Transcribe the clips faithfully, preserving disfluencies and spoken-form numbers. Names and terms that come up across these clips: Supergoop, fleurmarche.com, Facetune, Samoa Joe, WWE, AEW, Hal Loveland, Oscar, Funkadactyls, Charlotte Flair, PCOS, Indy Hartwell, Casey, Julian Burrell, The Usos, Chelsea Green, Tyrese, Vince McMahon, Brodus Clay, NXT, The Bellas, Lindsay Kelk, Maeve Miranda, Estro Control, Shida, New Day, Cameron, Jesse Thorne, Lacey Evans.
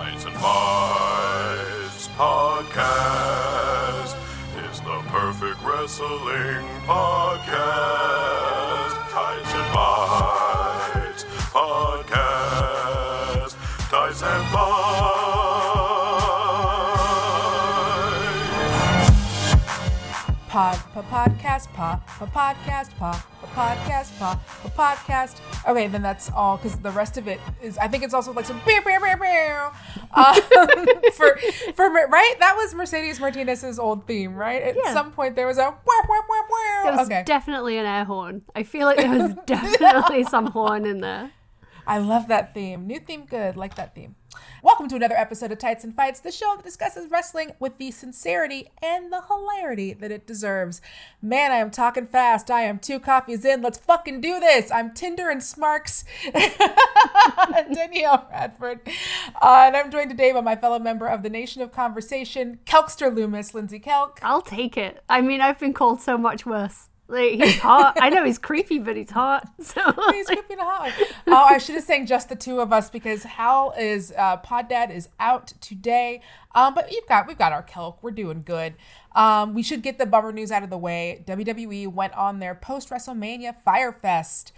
Heights and Fights Podcast is the perfect wrestling podcast. Heights and Fights Podcast. Heights and Fights. Pod, pa, podcast, pa, pa, podcast, pa. Podcast, pa, a podcast. Okay, then that's all, because the rest of it is. I think it's also like some beow, beow, beow, beow. Um, for for right. That was Mercedes Martinez's old theme, right? At yeah. some point there was a. Wah, wah, wah, wah. There was okay. definitely an air horn. I feel like there was definitely some horn in there. I love that theme. New theme, good. Like that theme. Welcome to another episode of Tights and Fights, the show that discusses wrestling with the sincerity and the hilarity that it deserves. Man, I am talking fast. I am two coffees in. Let's fucking do this. I'm Tinder and Smarks. Danielle Radford. Uh, and I'm joined today by my fellow member of the Nation of Conversation, Kelkster Lumis, Lindsay Kelk. I'll take it. I mean, I've been called so much worse. Like, he's hot. I know he's creepy, but he's hot. So he's creepy and hot. Oh, I should have sang just the two of us because Hal is uh, Pod Dad is out today. Um, but you've got we've got our Kelk. We're doing good. Um, we should get the bummer news out of the way. W W E went on their post WrestleMania Firefest.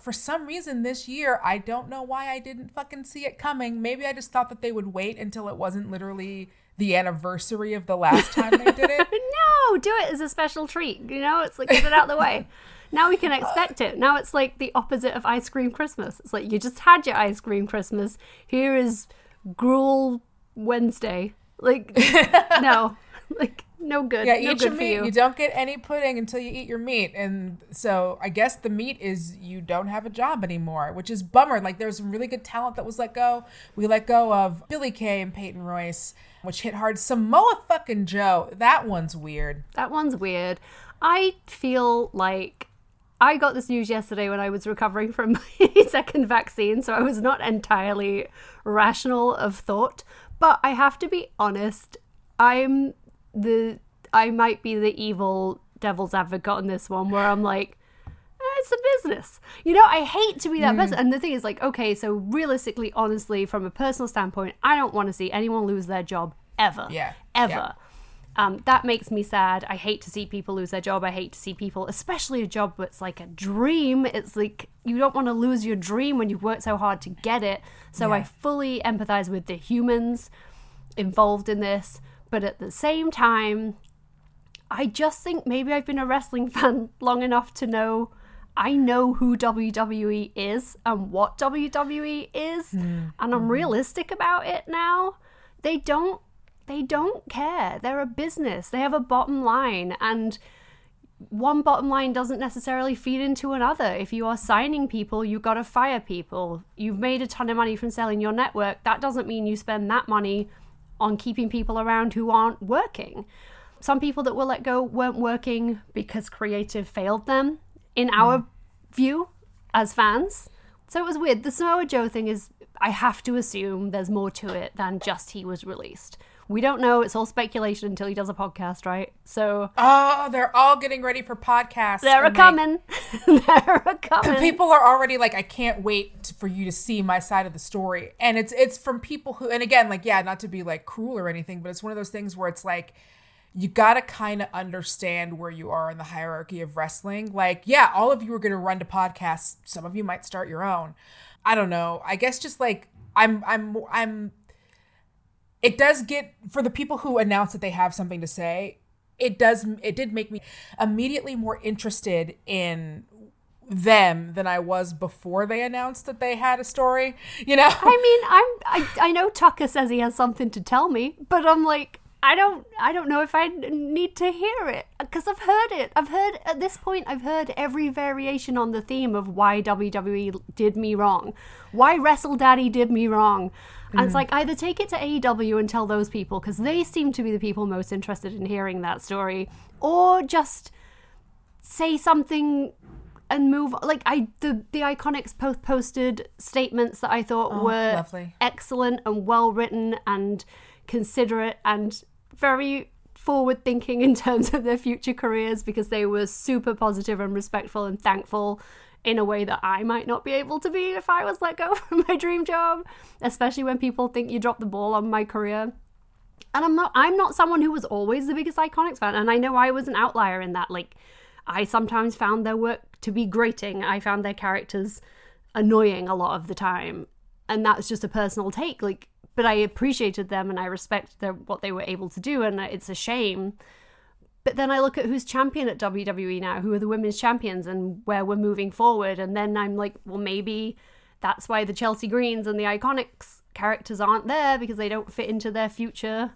For some reason this year, I don't know why I didn't fucking see it coming. Maybe I just thought that they would wait until it wasn't literally the anniversary of the last time they did it. No, do it as a special treat. You know, it's like, get it out of the way. Now we can expect it. Now it's like the opposite of ice cream Christmas. It's like, you just had your ice cream Christmas. Here is Gruel Wednesday. Like, no. Like, no good. Yeah, no eat good your meat. You. you don't get any pudding until you eat your meat. And so I guess the meat is you don't have a job anymore, which is bummer. Like, there's some really good talent that was let go. We let go of Billie Kay and Peyton Royce, which hit hard. Samoa fucking Joe. That one's weird. That one's weird. I feel like I got this news yesterday when I was recovering from my second vaccine, so I was not entirely rational of thought. But I have to be honest, I'm the I might be the evil devil's advocate on this one, where I'm like, it's a business. You know, I hate to be that mm. person. And the thing is, like, okay, so realistically, honestly, from a personal standpoint, I don't want to see anyone lose their job ever. Yeah. Ever. Yeah. Um, that makes me sad. I hate to see people lose their job. I hate to see people, especially a job that's like a dream. It's like, you don't want to lose your dream when you've worked so hard to get it. So yeah. I fully empathize with the humans involved in this. But at the same time, I just think maybe I've been a wrestling fan long enough to know I know who W W E is and what W W E is, mm. and I'm realistic about it now. They don't, they don't care. They're a business. They have a bottom line, and one bottom line doesn't necessarily feed into another. If you are signing people, you've got to fire people. You've made a ton of money from selling your network. That doesn't mean you spend that money on keeping people around who aren't working. Some people that were let go weren't working because creative failed them, in our mm. view as fans. So it was weird. The Samoa Joe thing is, I have to assume there's more to it than just he was released. We don't know. It's all speculation until he does a podcast, right? So oh, they're all getting ready for podcasts. They're a coming. They... they're a coming. People are already like, I can't wait for you to see my side of the story. And it's it's from people who, and again, like, yeah, not to be like cruel or anything, but it's one of those things where it's like, you got to kind of understand where you are in the hierarchy of wrestling. Like, yeah, all of you are going to run to podcasts. Some of you might start your own. I don't know. I guess just like I'm, I'm, I'm, it does get for the people who announce that they have something to say. It does. It did make me immediately more interested in them than I was before they announced that they had a story, you know? I mean, I'm, I, I know Tucker says he has something to tell me, but I'm like, I don't I don't know if I need to hear it, because I've heard it. I've heard, at this point, I've heard every variation on the theme of why W W E did me wrong, why Wrestle Daddy did me wrong. Mm-hmm. And it's like, either take it to A E W and tell those people, because they seem to be the people most interested in hearing that story, or just say something and move. Like, I the, the Iconics both posted statements that I thought oh, were lovely. Excellent and well-written and considerate and very forward thinking in terms of their future careers, because they were super positive and respectful and thankful in a way that I might not be able to be if I was let go from my dream job, especially when people think you dropped the ball on my career. And I'm not I'm not someone who was always the biggest Iconics fan, and I know I was an outlier in that. Like, I sometimes found their work to be grating. I found their characters annoying a lot of the time, and that's just a personal take. Like, but I appreciated them and I respect their, what they were able to do, and it's a shame. But then I look at who's champion at W W E now, who are the women's champions and where we're moving forward, and then I'm like, well, maybe that's why the Chelsea Greens and the Iconics characters aren't there, because they don't fit into their future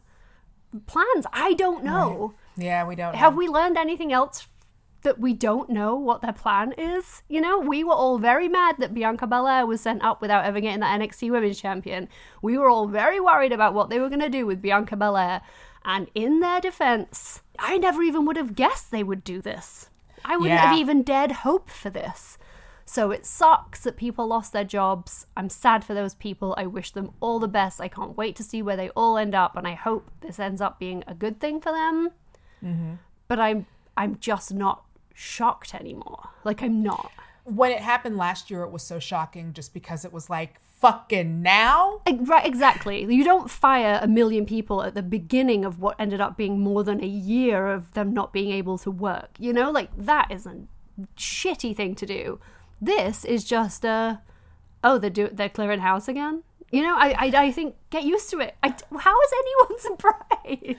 plans. I don't know. Right. Yeah, we don't know. Have we learned anything else that we don't know what their plan is? You know, we were all very mad that Bianca Belair was sent up without ever getting that N X T Women's Champion. We were all very worried about what they were going to do with Bianca Belair. And in their defense, I never even would have guessed they would do this. I wouldn't yeah. have even dared hope for this. So it sucks that people lost their jobs. I'm sad for those people. I wish them all the best. I can't wait to see where they all end up, and I hope this ends up being a good thing for them. Mm-hmm. But I'm I'm just not shocked anymore. Like, I'm not. When it happened last year, it was so shocking just because it was like, fucking now? Right, exactly. You don't fire a million people at the beginning of what ended up being more than a year of them not being able to work. You know, like, that is a shitty thing to do. This is just a, oh, they're, do- they're clearing house again? You know, I, I I think, get used to it. I, how is anyone surprised?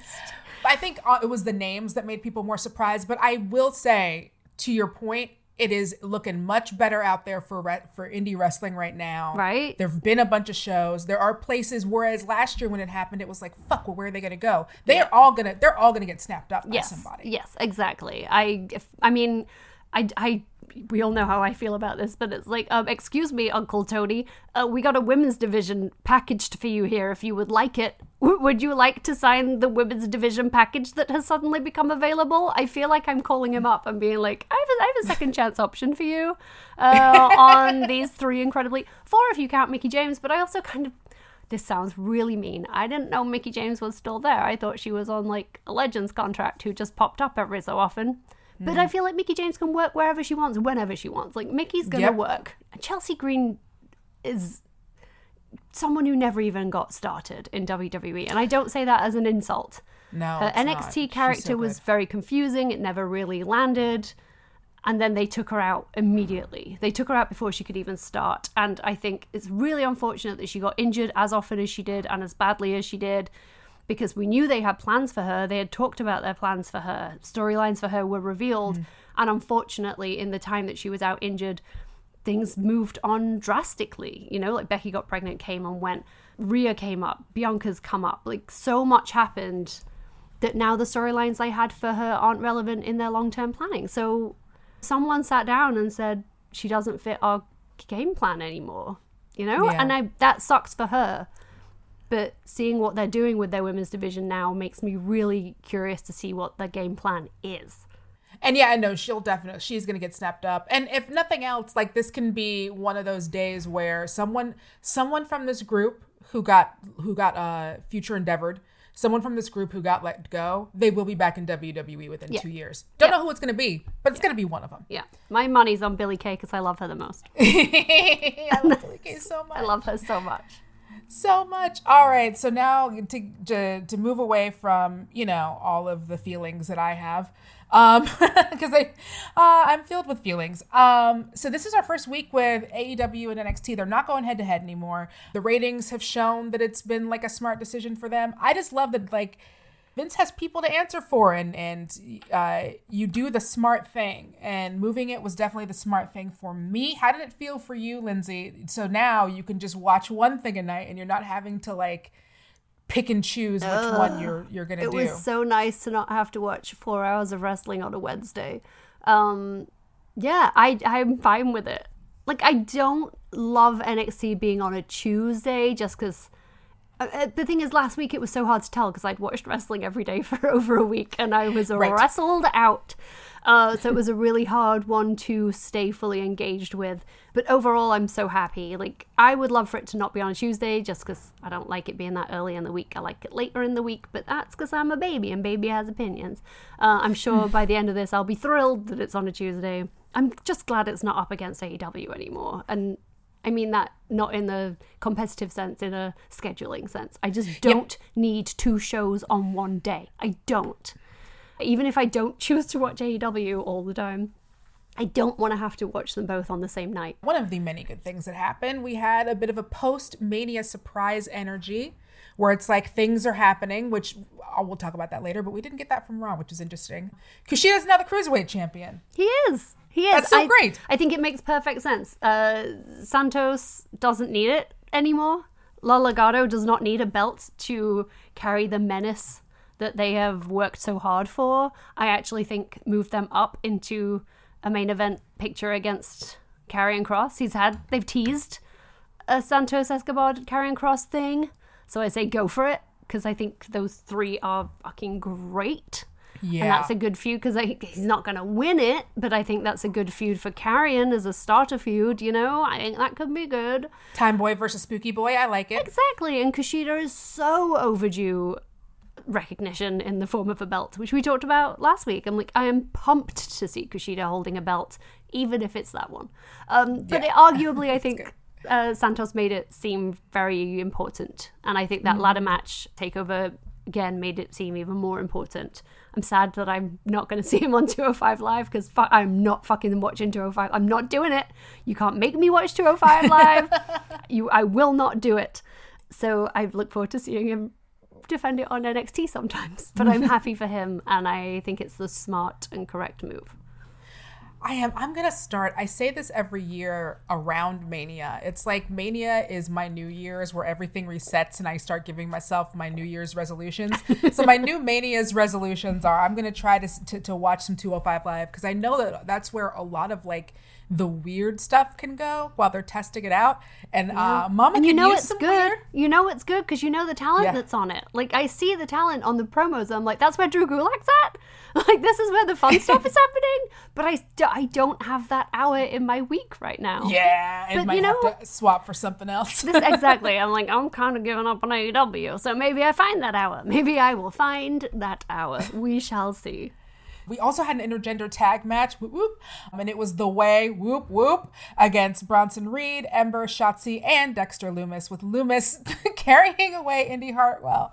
I think it was the names that made people more surprised. But I will say, to your point, it is looking much better out there for re- for indie wrestling right now. Right. There have been a bunch of shows. There are places, whereas last year when it happened, it was like, fuck, well, where are they going to go? They yeah. are all gonna, they're all going to get snapped up yes. by somebody. Yes, exactly. I, if, I mean, I... I we all know how I feel about this, but it's like, um, excuse me, Uncle Tony, uh, we got a women's division packaged for you here. If you would like it, w- would you like to sign the women's division package that has suddenly become available? I feel like I'm calling him up and being like, I have a, I have a second chance option for you uh, on these three incredibly, four if you count Mickie James, but I also kind of, this sounds really mean. I didn't know Mickie James was still there. I thought she was on like a Legends contract who just popped up every so often. But mm-hmm. I feel like Mickie James can work wherever she wants, whenever she wants. Like, Mickey's going to yep. work. Chelsea Green is someone who never even got started in W W E. And I don't say that as an insult. No, Her N X T not. character so was very confusing. It never really landed. And then they took her out immediately. They took her out before she could even start. And I think it's really unfortunate that she got injured as often as she did and as badly as she did, because we knew they had plans for her. They had talked about their plans for her. Storylines for her were revealed. Mm. And unfortunately, in the time that she was out injured, things moved on drastically. You know, like, Becky got pregnant, came and went. Rhea came up. Bianca's come up. Like, so much happened that now the storylines they had for her aren't relevant in their long-term planning. So someone sat down and said, she doesn't fit our game plan anymore. You know? Yeah. And I, that sucks for her. But seeing what they're doing with their women's division now makes me really curious to see what their game plan is. And yeah, I know she'll definitely, she's going to get snapped up. And if nothing else, like, this can be one of those days where someone, someone from this group who got, who got uh, future endeavored, someone from this group who got let go, they will be back in W W E within yeah. two years. Don't yeah. know who it's going to be, but it's yeah. going to be one of them. Yeah. My money's on Billie Kay because I love her the most. I love Billie Kay so much. I love her so much. So much. All right. So now to, to to move away from, you know, all of the feelings that I have, um, because I uh, I'm filled with feelings. Um, so this is our first week with A E W and N X T. They're not going head to head anymore. The ratings have shown that it's been like a smart decision for them. I just love that, like, Vince has people to answer for, and and uh, you do the smart thing. And moving it was definitely the smart thing for me. How did it feel for you, Lindsay? So now you can just watch one thing a night, and you're not having to like pick and choose which Ugh. one you're you're gonna it do. It was so nice to not have to watch four hours of wrestling on a Wednesday. Um, yeah, I I'm fine with it. Like, I don't love N X T being on a Tuesday just because. Uh, the thing is, last week it was so hard to tell because I'd watched wrestling every day for over a week and I was right. wrestled out. Uh, so it was a really hard one to stay fully engaged with. But overall, I'm so happy. Like, I would love for it to not be on Tuesday just because I don't like it being that early in the week. I like it later in the week, but that's because I'm a baby and baby has opinions. Uh, I'm sure by the end of this, I'll be thrilled that it's on a Tuesday. I'm just glad it's not up against A E W anymore. And I mean that not in the competitive sense, in a scheduling sense. I just don't yep. need two shows on one day. I don't. Even if I don't choose to watch A E W all the time, I don't want to have to watch them both on the same night. One of the many good things that happened, we had a bit of a post-Mania surprise energy where it's like things are happening, which we'll talk about that later, but we didn't get that from Raw, which is interesting. Kushida's now the Cruiserweight champion. He is. He is. That's so I, great. I think it makes perfect sense. Uh, Santos doesn't need it anymore. La Legado does not need a belt to carry the menace that they have worked so hard for. I actually think moved them up into a main event picture against Karrion Kross. He's had, they've teased a Santos Escobar Karrion Kross thing. So I say go for it, because I think those three are fucking great. Yeah. And that's a good feud, because he's not going to win it, but I think that's a good feud for Karrion as a starter feud, you know? I think that could be good. Time Boy versus Spooky Boy, I like it. Exactly, and Kushida is so overdue recognition in the form of a belt, which we talked about last week. I'm like, I am pumped to see Kushida holding a belt, even if it's that one. Um, but yeah. it, arguably, I think... Good. Uh, Santos made it seem very important, and I think that mm-hmm. ladder match takeover again made it seem even more important. I'm sad that I'm not going to see him on two oh five Live, because fu- I'm not fucking watching two oh five. I'm not doing it. You can't make me watch two oh five Live. you, I will not do it. So I look forward to seeing him defend it on N X T sometimes, but I'm happy for him, and I think it's the smart and correct move. I am. I'm going to start. I say this every year around Mania. It's like Mania is my New Year's, where everything resets and I start giving myself my New Year's resolutions. So my new Mania's resolutions are I'm going to try to, to to watch some two oh five Live, because I know that that's where a lot of like the weird stuff can go while they're testing it out. And yeah. uh, Mama and you can know use it's some good. Weird. You know it's good because you know the talent yeah. that's on it. Like I see the talent on the promos. I'm like, that's where Drew Gulak's at. Like, this is where the fun stuff is happening. But I, I don't have that hour in my week right now. Yeah, and might you know, have to swap for something else. this, exactly. I'm like, I'm kind of giving up on A E W. So maybe I find that hour. Maybe I will find that hour. We shall see. We also had an intergender tag match, whoop, whoop, and it was The Way, whoop, whoop, against Bronson Reed, Ember, Shotzi, and Dexter Lumis, with Lumis carrying away Indy Hartwell.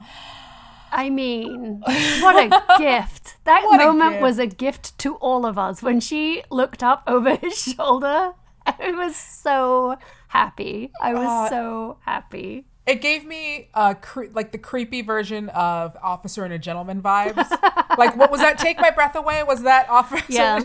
I mean, what a gift. That what moment a was a gift to all of us. When she looked up over his shoulder, I was so happy. I was uh, so happy. It gave me uh, cre- like the creepy version of Officer and a Gentleman vibes. Like, what was that? Take My Breath Away? Was that Officer? Yeah.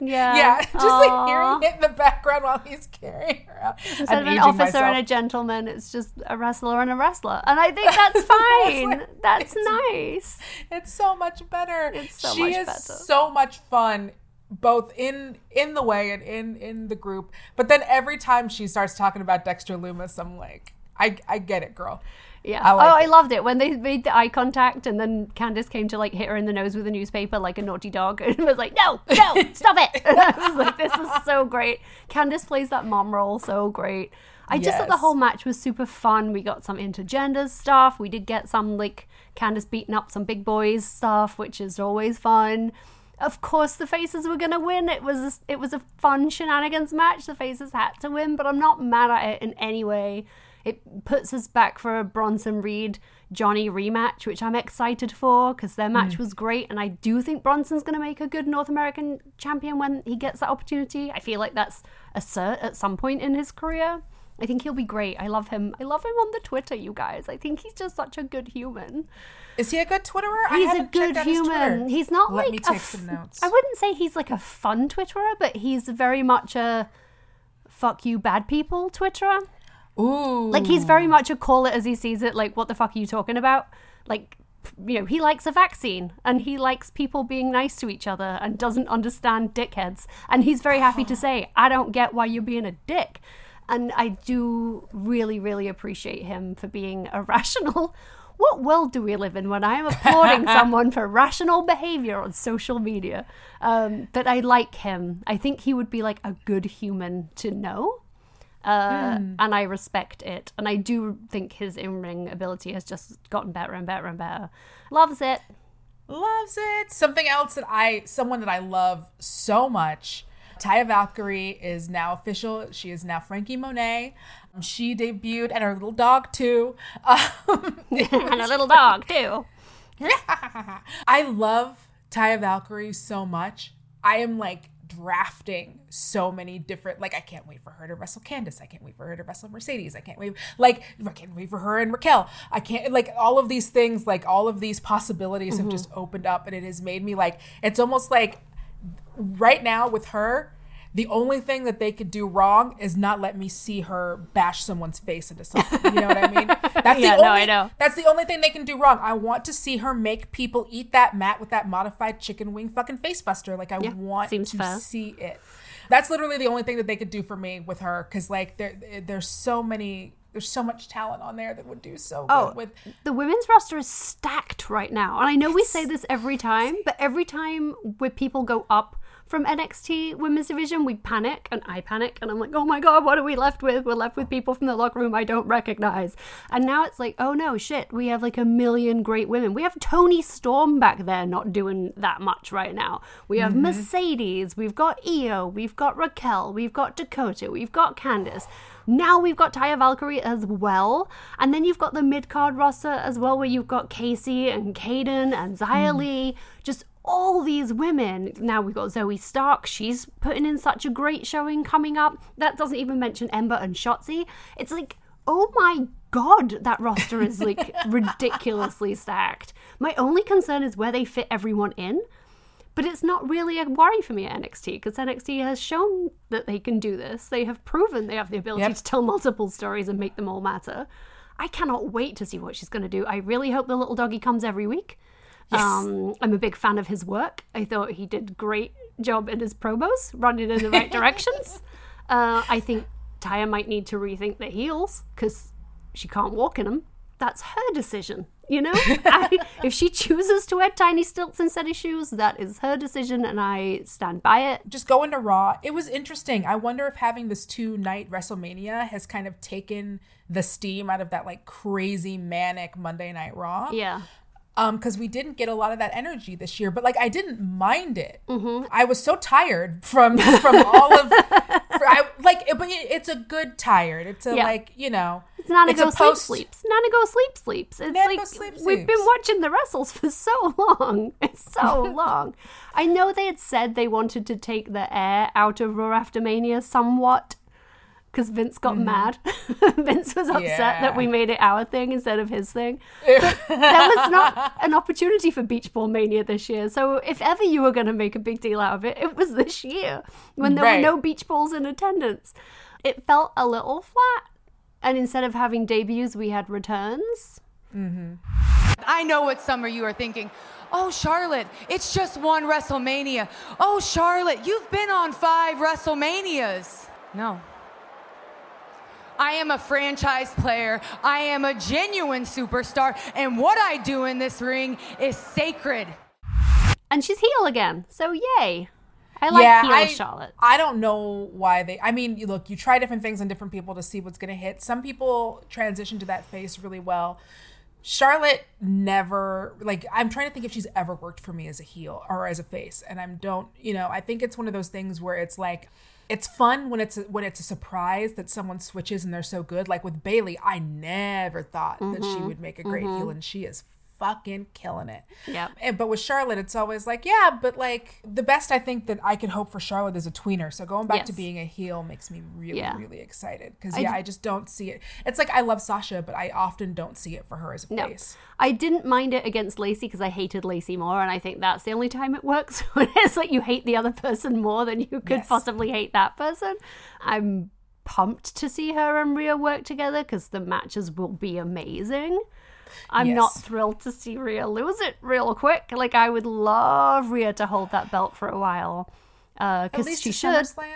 Yeah. yeah. Just Aww. Like hearing it in the background while he's carrying her out. Instead of an officer myself. And a gentleman, it's just a wrestler and a wrestler. And I think that's fine. Like, that's it's, nice. It's so much better. It's so she much better. She is so much fun. Both in in The Way and in, in the group. But then every time she starts talking about Dexter Lumis, I'm like, I, I get it, girl. Yeah. I like oh, it. I loved it when they made the eye contact, and then Candace came to like hit her in the nose with a newspaper like a naughty dog, and was like, "No, no, stop it!" And I was like, "This is so great." Candace plays that mom role so great. I yes. just thought the whole match was super fun. We got some intergender stuff. We did get some like Candace beating up some big boys stuff, which is always fun. Of course, the faces were gonna win. It was a, it was a fun shenanigans match. The faces had to win, but I'm not mad at it in any way. It puts us back for a Bronson Reed-Johnny rematch, which I'm excited for, because their match mm. was great. And I do think Bronson's going to make a good North American champion when he gets that opportunity. I feel like that's a cert at some point in his career. I think he'll be great. I love him. I love him on the Twitter, you guys. I think he's just such a good human. Is he a good Twitterer? He's I a good human. He's not Let like me take a f- some notes. I wouldn't say he's like a fun Twitterer, but he's very much a fuck you bad people Twitterer. Ooh. Like, he's very much a call it as he sees it, like, what the fuck are you talking about? Like, you know, he likes a vaccine, and he likes people being nice to each other, and doesn't understand dickheads. And he's very happy to say, I don't get why you're being a dick. And I do really, really appreciate him for being a rational. What world do we live in when I am applauding someone for rational behavior on social media? Um, but I like him. I think he would be, like, a good human to know. Uh, mm. And I respect it, and I do think his in-ring ability has just gotten better and better and better. Loves it, loves it. Something else that I, someone that I love so much Taya Valkyrie is now official. She is now Frankie Monet. She debuted, and her little dog, too. Um, and her little dog, too. I love Taya Valkyrie so much. I am, like, drafting so many different, like, I can't wait for her to wrestle Candace. I can't wait for her to wrestle Mercedes. I can't wait, like, I can't wait for her and Raquel. I can't, like, all of these things, like, all of these possibilities mm-hmm. have just opened up, and it has made me, like, it's almost like right now with her, the only thing that they could do wrong is not let me see her bash someone's face into something. You know what I mean? That's yeah, the only, no, I know. That's the only thing they can do wrong. I want to see her make people eat that mat with that modified chicken wing fucking face buster. Like, I yeah, want to fair. see it. That's literally the only thing that they could do for me with her, because, like, there, there's so many... There's so much talent on there that would do so oh, good with. The women's roster is stacked right now. And I know we say this every time, but every time where people go up from N X T women's division, we panic, and I panic, and I'm like, oh my God, what are we left with? We're left with people from the locker room I don't recognize. And now it's like, oh no, shit, we have like a million great women. We have Toni Storm back there not doing that much right now. We have mm-hmm. Mercedes, we've got Io, we've got Raquel, we've got Dakota, we've got Candice. Now we've got Taya Valkyrie as well. And then you've got the mid-card roster as well, where you've got Casey and Kaden and Xia Li. Mm. Just all these women. Now we've got Zoe Stark. She's putting in such a great showing coming up. That doesn't even mention Ember and Shotzi. It's like, oh my God, that roster is like ridiculously stacked. My only concern is where they fit everyone in. But it's not really a worry for me at N X T, because N X T has shown that they can do this. They have proven they have the ability yep. to tell multiple stories and make them all matter. I cannot wait to see what she's going to do. I really hope the little doggy comes every week. Yes. Um, I'm a big fan of his work. I thought he did a great job in his promos, running in the right directions. Uh, I think Taya might need to rethink the heels, because she can't walk in them. That's her decision. You know, I, if she chooses to wear tiny stilts instead of shoes, that is her decision, and I stand by it. Just going to Raw, it was interesting. I wonder if having this two-night WrestleMania has kind of taken the steam out of that, like, crazy manic Monday Night Raw. Yeah. Um, because we didn't get a lot of that energy this year, but, like, I didn't mind it. Mm-hmm. I was so tired from from all of, for, I, like, it, but it's a good tired. It's a yeah. like, you know, it's not a it's go a post- sleep sleeps, not a go sleep sleeps. It's Nana like sleep, we've sleeps. been watching the wrestles for so long, it's so long. I know they had said they wanted to take the air out of Raw After Mania somewhat, because Vince got mm. mad. Vince was upset yeah. that we made it our thing instead of his thing. But there was not an opportunity for Beach Ball Mania this year. So if ever you were going to make a big deal out of it, it was this year when there right. were no beach balls in attendance. It felt a little flat. And instead of having debuts, we had returns. Mm-hmm. I know what some of you are thinking. Oh, Charlotte, it's just one WrestleMania. Oh, Charlotte, you've been on five WrestleManias. No. I am a franchise player. I am a genuine superstar. And what I do in this ring is sacred. And she's heel again. So yay. I like yeah, heel I, Charlotte. I don't know why they... I mean, look, you try different things on different people to see what's going to hit. Some people transition to that face really well. Charlotte never... Like, I'm trying to think if she's ever worked for me as a heel or as a face. And I don't... You know, I think it's one of those things where it's like... It's fun when it's when it's a surprise that someone switches and they're so good. Like with Bayley, I never thought mm-hmm. that she would make a great mm-hmm. heel, and she is fucking killing it. Yep. And, but with Charlotte, it's always like, yeah, but like the best I think that I could hope for Charlotte is a tweener. So going back yes. to being a heel makes me really, yeah. really excited. Because yeah, I, d- I just don't see it. It's like I love Sasha, but I often don't see it for her as a no. face. I didn't mind it against Lacey because I hated Lacey more, and I think that's the only time it works. It's like you hate the other person more than you could yes. possibly hate that person. I'm pumped to see her and Rhea work together because the matches will be amazing. I'm yes. not thrilled to see Rhea lose it real quick. Like, I would love Rhea to hold that belt for a while. Uh, At least she to should. SummerSlam.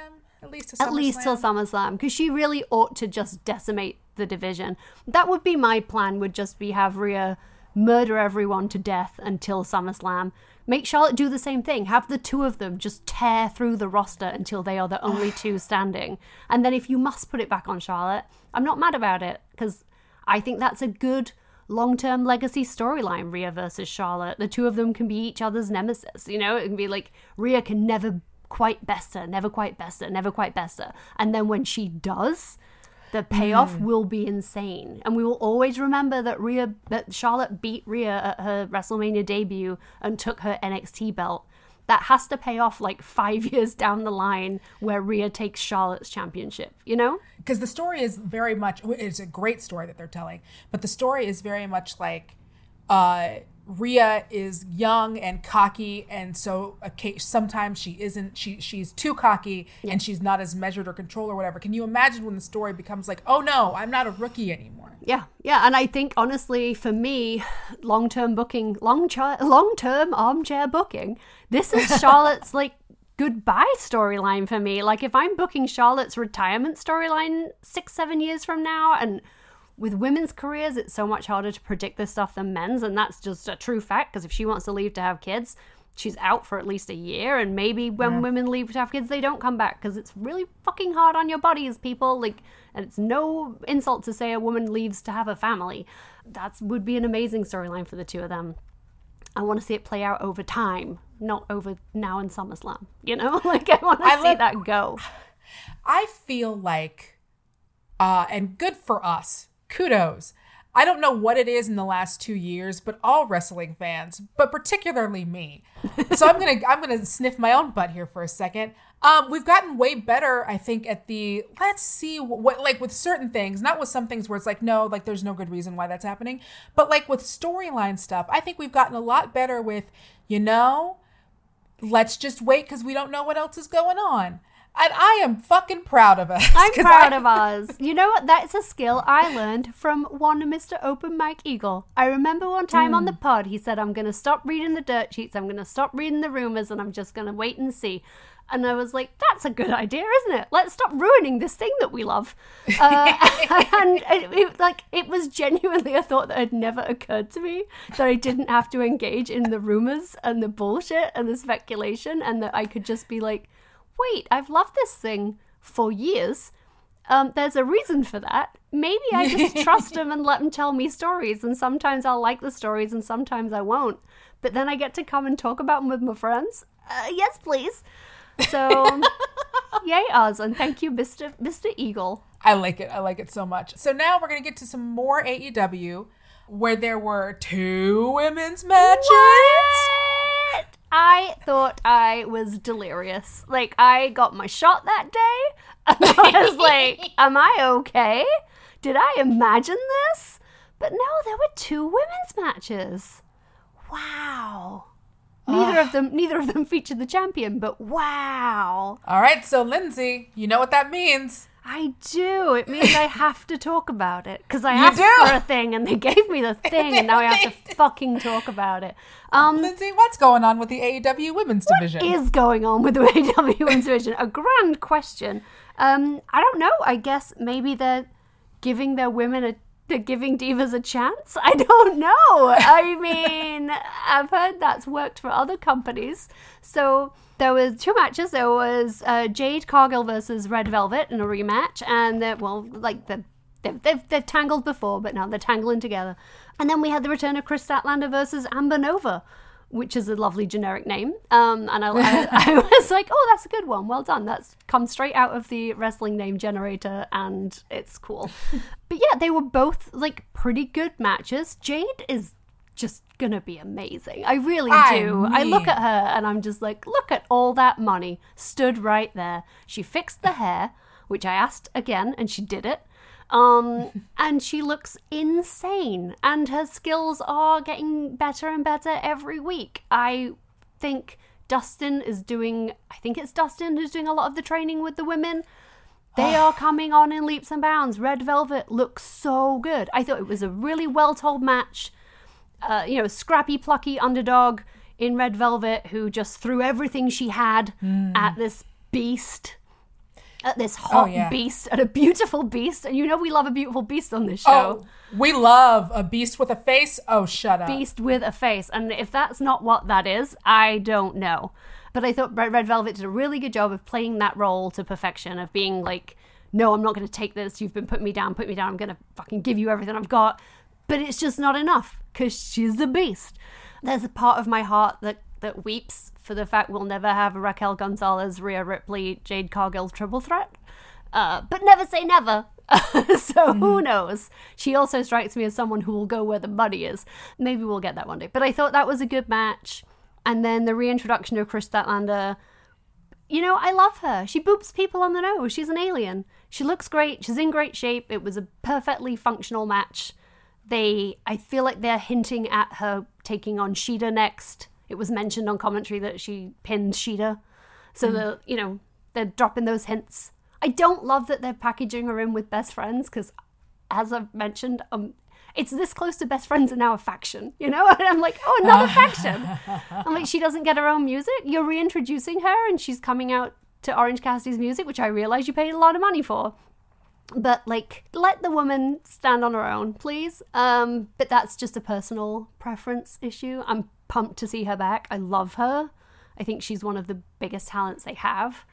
At least to SummerSlam. At least till SummerSlam. Because she really ought to just decimate the division. That would be my plan, would just be have Rhea murder everyone to death until SummerSlam. Make Charlotte do the same thing. Have the two of them just tear through the roster until they are the only two standing. And then if you must put it back on Charlotte, I'm not mad about it. Because I think that's a good... long-term legacy storyline, Rhea versus Charlotte. The two of them can be each other's nemesis, you know? It can be like, Rhea can never quite bester, never quite bester, never quite bester. And then when she does, the payoff mm. will be insane. And we will always remember that Rhea, that Charlotte beat Rhea at her WrestleMania debut and took her N X T belt. That has to pay off like five years down the line where Rhea takes Charlotte's championship, you know? Because the story is very much, it's a great story that they're telling, but the story is very much like uh, Rhea is young and cocky, and so okay, sometimes she isn't, she she's too cocky yeah. and she's not as measured or controlled or whatever. Can you imagine when the story becomes like, oh no, I'm not a rookie anymore? Yeah, yeah, and I think, honestly, for me, long-term booking, long cha- long-term armchair booking, this is Charlotte's, like, goodbye storyline for me. Like, if I'm booking Charlotte's retirement storyline six, seven years from now, and with women's careers, it's so much harder to predict this stuff than men's, and that's just a true fact, because if she wants to leave to have kids, she's out for at least a year, and maybe when yeah. women leave to have kids, they don't come back, because it's really fucking hard on your bodies, people. Like, and it's no insult to say a woman leaves to have a family. That would be an amazing storyline for the two of them. I want to see it play out over time, not over now in SummerSlam. You know, like I want to I see like, that go. I feel like, uh, and good for us. Kudos. I don't know what it is in the last two years, but all wrestling fans, but particularly me. So I'm gonna I'm gonna sniff my own butt here for a second. Um, we've gotten way better, I think, at the let's see what, what like with certain things, not with some things where it's like no, like there's no good reason why that's happening, but like with storyline stuff, I think we've gotten a lot better with, you know, let's just wait because we don't know what else is going on. And I am fucking proud of us. I'm proud I... of us. You know what? That's a skill I learned from one Mister Open Mike Eagle. I remember one time mm. on the pod, he said, I'm going to stop reading the dirt sheets. I'm going to stop reading the rumors, and I'm just going to wait and see. And I was like, that's a good idea, isn't it? Let's stop ruining this thing that we love. Uh, and it, it, like, it was genuinely a thought that had never occurred to me, that I didn't have to engage in the rumors and the bullshit and the speculation, and that I could just be like, wait, I've loved this thing for years. Um, there's a reason for that. Maybe I just trust them and let them tell me stories. And sometimes I'll like the stories and sometimes I won't. But then I get to come and talk about them with my friends. Uh, yes, please. So, yay us. And thank you, Mister Mister Eagle. I like it. I like it so much. So now we're going to get to some more A E W where there were two women's matches. What? I thought I was delirious. Like, I got my shot that day, and I was like, am I okay? Did I imagine this? But no, there were two women's matches. Wow. Neither Ugh. of them neither of them featured the champion, but wow. All right, so Lindsay, you know what that means. I do. It means I have to talk about it. Because I you asked do. for a thing and they gave me the thing and now I have to fucking talk about it. Um, Lindsay, what's going on with the A E W women's what division? What is going on with the A E W women's division? A grand question. Um, I don't know. I guess maybe they're giving their women a, they're giving divas a chance. I don't know. I mean, I've heard that's worked for other companies. So there was two matches. There was uh, Jade Cargill versus Red Velvet in a rematch. And, well, like, the, they've, they've, they've tangled before, but now they're tangling together. And then we had the return of Chris Statlander versus Ember Nova, which is a lovely generic name. Um, and I, I, I was like, oh, that's a good one. Well done. That's come straight out of the wrestling name generator, and it's cool. But, yeah, they were both, like, pretty good matches. Jade is just gonna be amazing. I really I do. Mean. I look at her and I'm just like, look at all that money stood right there. She fixed the hair, which I asked again, and she did it. Um, and she looks insane. And her skills are getting better and better every week. I think Dustin is doing, I think it's Dustin who's doing a lot of the training with the women. They are coming on in leaps and bounds. Red Velvet looks so good. I thought it was a really well-told match. Uh, you know, scrappy, plucky underdog in Red Velvet who just threw everything she had mm. at this beast, at this hot oh, yeah. beast, at a beautiful beast. And you know we love a beautiful beast on this show. Oh, we love a beast with a face. Oh, shut up. Beast with a face. And if that's not what that is, I don't know. But I thought Red Velvet did a really good job of playing that role to perfection, of being like, no, I'm not going to take this. You've been putting me down, put me down. I'm going to fucking give you everything I've got. But it's just not enough because she's a beast. There's a part of my heart that, that weeps for the fact we'll never have Raquel Gonzalez, Rhea Ripley, Jade Cargill triple threat. Uh, but never say never. So who knows? She also strikes me as someone who will go where the money is. Maybe we'll get that one day. But I thought that was a good match. And then the reintroduction of Chris Statlander. You know, I love her. She boops people on the nose. She's an alien. She looks great. She's in great shape. It was a perfectly functional match. They, I feel like they're hinting at her taking on Shida next. It was mentioned on commentary that she pinned Shida. So, mm. they're, you know, they're dropping those hints. I don't love that they're packaging her in with best friends because, as I've mentioned, um, it's this close to best friends are now a faction, you know? And I'm like, oh, another faction. I'm like, she doesn't get her own music. You're reintroducing her and she's coming out to Orange Cassidy's music, which I realize you paid a lot of money for. But, like, let the woman stand on her own, please. Um, but that's just a personal preference issue. I'm pumped to see her back. I love her. I think she's one of the biggest talents they have.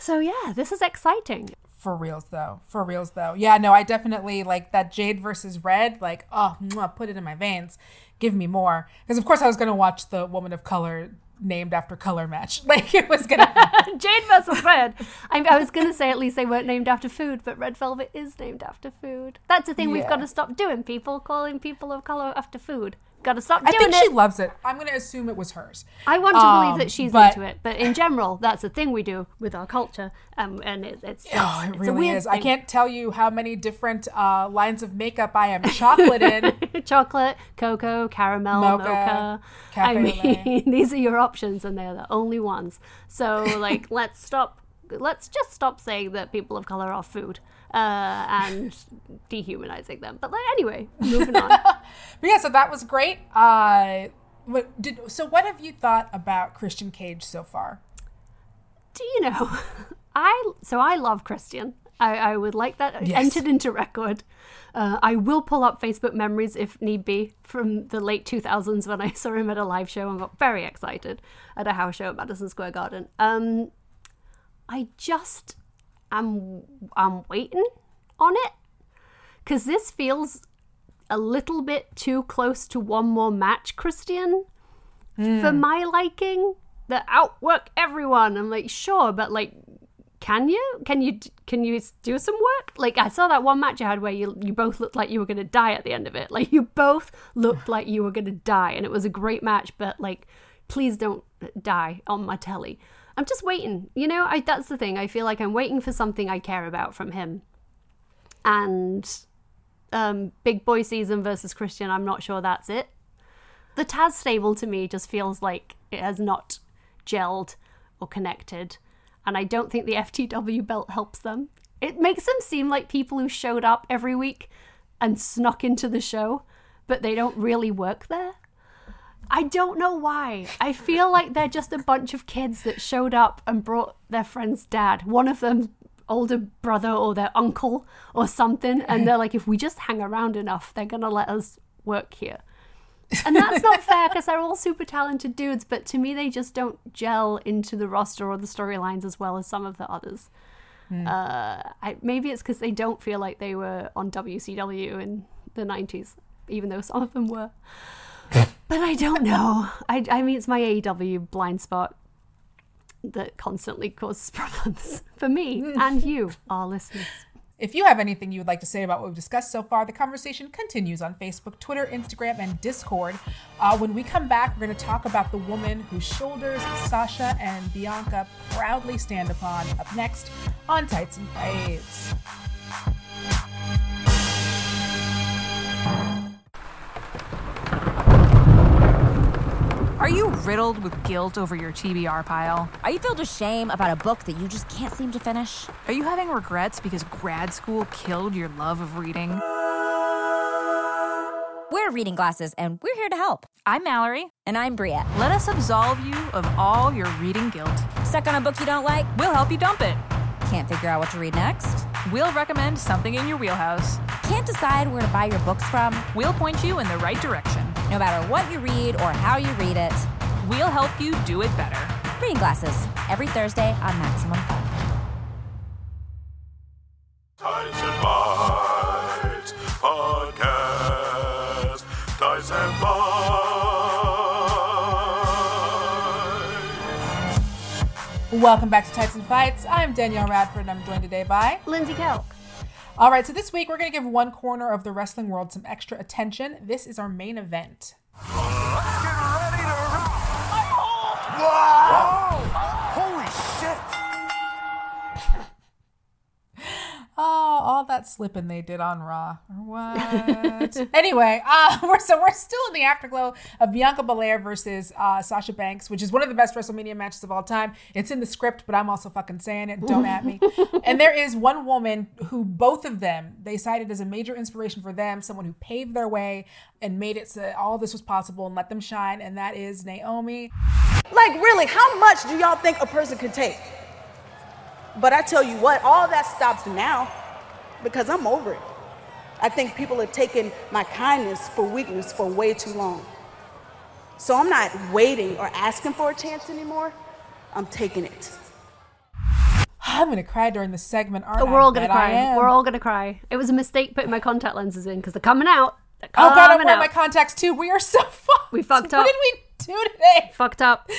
So, yeah, this is exciting. For reals, though. For reals, though. Yeah, no, I definitely, like, that Jade versus Red, like, oh, mwah, put it in my veins. Give me more. Because, of course, I was going to watch the Woman of Color named after color match. Like, it was gonna Jade versus Red. I, I was gonna say at least they weren't named after food, but Red Velvet is named after food. That's the thing. Yeah. We've got to stop doing people calling people of color after food. Got to stop doing it. I think it. She loves it. I'm gonna assume it was hers. I want to um, believe that she's but, into it, but in general, that's the thing we do with our culture, um, and it, it's, it's oh, it it's really a weird is. Thing. I can't tell you how many different uh, lines of makeup I am chocolate in. Chocolate, cocoa, caramel, mocha, mocha. I mean, these are your options, and they're the only ones. So, like, let's stop. Let's just stop saying that people of color are food uh, and dehumanizing them. But, like, anyway, moving on. But yeah, so that was great. Uh, what did so? What have you thought about Christian Cage so far? Do you know? I so I love Christian. I, I would like that yes. entered into record. Uh, I will pull up Facebook memories if need be from the late two thousands when I saw him at a live show and got very excited at a house show at Madison Square Garden. Um, I just am I'm waiting on it because this feels a little bit too close to one more match, Christian, mm. for my liking. The outwork everyone. I'm like, sure, but like. Can you? Can you Can you do some work? Like, I saw that one match you had where you you both looked like you were going to die at the end of it. Like, you both looked like you were going to die. And it was a great match, but, like, please don't die on my telly. I'm just waiting. You know, I that's the thing. I feel like I'm waiting for something I care about from him. And um, Big Boy Season versus Christian, I'm not sure that's it. The Taz stable to me just feels like it has not gelled or connected. And I don't think the F T W belt helps them. It makes them seem like people who showed up every week and snuck into the show, but they don't really work there. I don't know why. I feel like they're just a bunch of kids that showed up and brought their friend's dad. One of them's older brother or their uncle or something. And they're like, if we just hang around enough, they're going to let us work here. And that's not fair because they're all super talented dudes, but to me they just don't gel into the roster or the storylines as well as some of the others. Mm. Uh, I, maybe it's because they don't feel like they were on W C W in the nineties, even though some of them were. But I don't know. I, I mean, it's my A E W blind spot that constantly causes problems for me and you, our listeners. If you have anything you would like to say about what we've discussed so far, the conversation continues on Facebook, Twitter, Instagram, and Discord. Uh, when we come back, we're going to talk about the woman whose shoulders Sasha and Bianca proudly stand upon. Up next on Tights and Fights. Are you riddled with guilt over your T B R pile? Are you filled with shame about a book that you just can't seem to finish? Are you having regrets because grad school killed your love of reading? We're Reading Glasses, and we're here to help. I'm Mallory. And I'm Bria. Let us absolve you of all your reading guilt. Stuck on a book you don't like? We'll help you dump it. Can't figure out what to read next? We'll recommend something in your wheelhouse. Can't decide where to buy your books from? We'll point you in the right direction. No matter what you read or how you read it, we'll help you do it better. Reading Glasses, every Thursday on Maximum Fun. Tights and Bites Podcast. Tights and Bites. Welcome back to Tights and Fights. I'm Danielle Radford, and I'm joined today by Lindsay Kelk. All right, so this week we're going to give one corner of the wrestling world some extra attention. This is our main event. Let's get ready to rock! Wow! Wow! Holy shit! Oh, all that slipping they did on Raw. What? Anyway, uh, we're so we're still in the afterglow of Bianca Belair versus uh, Sasha Banks, which is one of the best WrestleMania matches of all time. It's in the script, but I'm also fucking saying it. Don't at me. And there is one woman who both of them, they cited as a major inspiration for them, someone who paved their way and made it so that all this was possible and let them shine, and that is Naomi. Like, really, how much do y'all think a person can take? But I tell you what, all that stops now because I'm over it. I think people have taken my kindness for weakness for way too long. So I'm not waiting or asking for a chance anymore. I'm taking it. I'm gonna cry during this segment, aren't oh, we're I? We're all gonna but cry. We're all gonna cry. It was a mistake putting my contact lenses in because they're coming out. They're coming oh God, I'm wearing my contacts too. We are so fucked. We fucked up. What did we do today? Fucked up.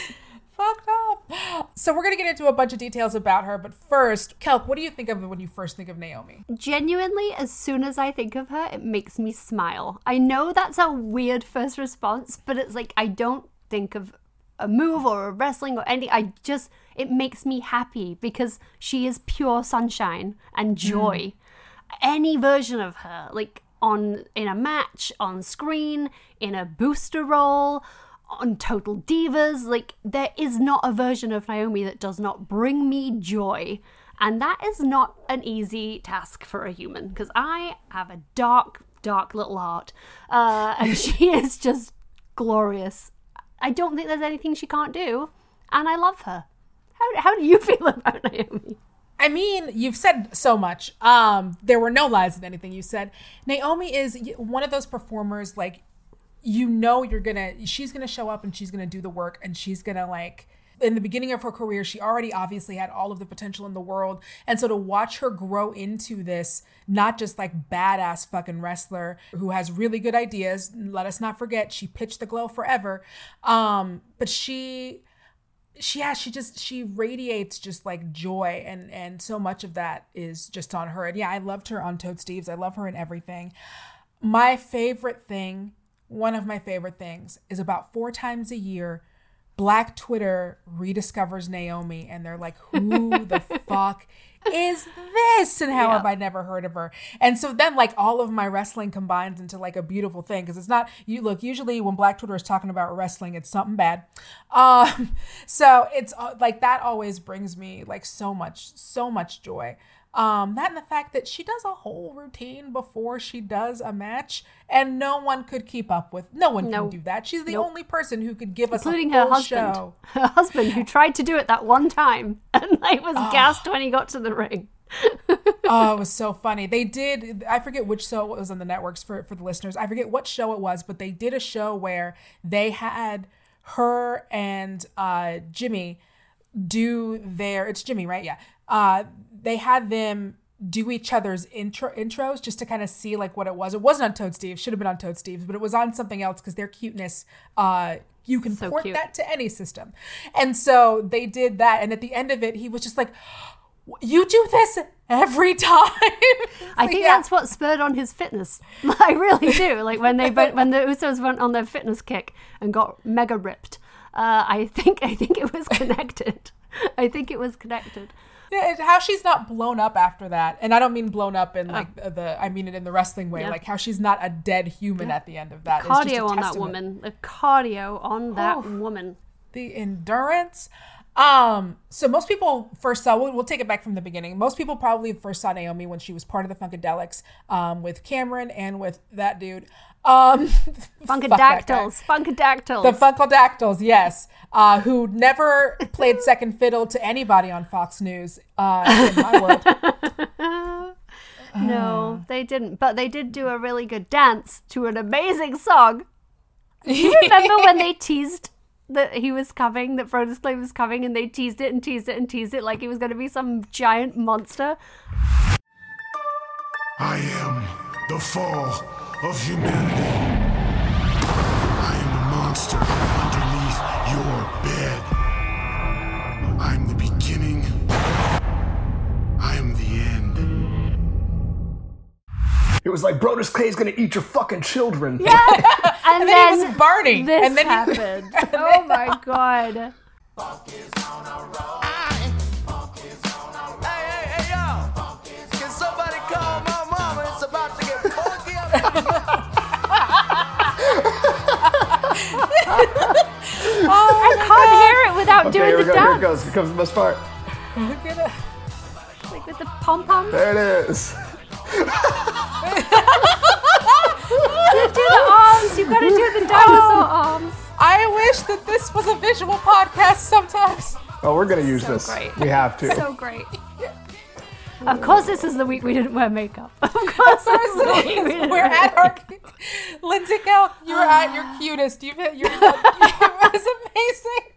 Fucked up. So we're going to get into a bunch of details about her. But first, Kelk, what do you think of when you first think of Naomi? Genuinely, as soon as I think of her, it makes me smile. I know that's a weird first response, but it's like I don't think of a move or a wrestling or anything. I just, it makes me happy because she is pure sunshine and joy. Mm. Any version of her, like on in a match, on screen, in a booster role, on Total Divas, like there is not a version of Naomi that does not bring me joy, and that is not an easy task for a human because I have a dark dark little heart uh and she is just glorious. I don't think there's anything she can't do, and I love her. How, how do you feel about Naomi? I mean, you've said so much. Um there were no lies in anything you said. Naomi is one of those performers, like, you know, you're gonna, she's gonna show up and she's gonna do the work, and she's gonna, like, in the beginning of her career, she already obviously had all of the potential in the world. And so to watch her grow into this, not just like badass fucking wrestler who has really good ideas, let us not forget, she pitched the Glow forever. Um, but she, she, yeah, she just, she radiates just like joy. And, and so much of that is just on her. And yeah, I loved her on Toad Steve's. I love her in everything. My favorite thing One of my favorite things is about four times a year, Black Twitter rediscovers Naomi, and they're like, who the fuck is this? And how yeah. have I never heard of her? And so then, like, all of my wrestling combines into like a beautiful thing. Cause it's not, you look, usually when Black Twitter is talking about wrestling, it's something bad. Um, so it's like, that always brings me like so much, so much joy. Um, that and the fact that she does a whole routine before she does a match, and no one could keep up with. No one nope. can do that. She's the nope. only person who could give us including a whole her husband. Show. Her husband, who tried to do it that one time, and like was oh. gassed when he got to the ring. Oh, it was so funny. They did, I forget which show it was on the networks for for the listeners. I forget what show it was, but they did a show where they had her and uh, Jimmy do their. It's Jimmy, right? Yeah. Uh, they had them do each other's intro intros just to kind of see like what it was. It wasn't on Toad Steve. Should have been on Toad Steve's, but it was on something else because their cuteness, uh, you can so port cute. That to any system. And so they did that. And at the end of it, he was just like, you do this every time. I think yeah. that's what spurred on his fitness. I really do. Like when they when the Usos went on their fitness kick and got mega ripped, uh, I think I think it was connected. I think it was connected. Yeah, how she's not blown up after that, and I don't mean blown up in like oh. the, I mean it in the wrestling way, yeah. like how she's not a dead human yeah. at the end of that. The cardio is just a on testament. That woman, the cardio on that oh, woman, the endurance. Um, so most people first saw, we'll, we'll take it back from the beginning. Most people probably first saw Naomi when she was part of the Funkadelics, um, with Cameron and with that dude. Um, Funkadactyls, Funkadactyls. The Funkadactyls, yes. Uh, who never played second fiddle to anybody on Fox News, uh, in my world. No, they didn't. But they did do a really good dance to an amazing song. Do you remember when they teased that he was coming, that Brodus Clay was coming, and they teased it and teased it and teased it like he was going to be some giant monster? I am the fall of humanity. I am the monster underneath your bed. I'm the beginning It was like, Brodus Clay's gonna eat your fucking children. Yeah, and, and then, then he was burning. This and then happened. He, oh my god. Funk is on a roll. Hey, hey, hey, y'all. Can somebody call my mama? It's about to get funky up. Oh, I can't God. Hear it without okay, doing the go, dance. Here it goes. Here comes the best part. Look at it. Like with the pom poms. There it is. You do the arms. You gotta do the dinosaur oh, arms. I wish that this was a visual podcast sometimes. Oh, we're gonna use so this. Great. We have to. So great. Of course, this is the week we didn't wear makeup. Of course, this is the week we're at our. Lindsay Cal, you were at your cutest. You've hit your. It was amazing.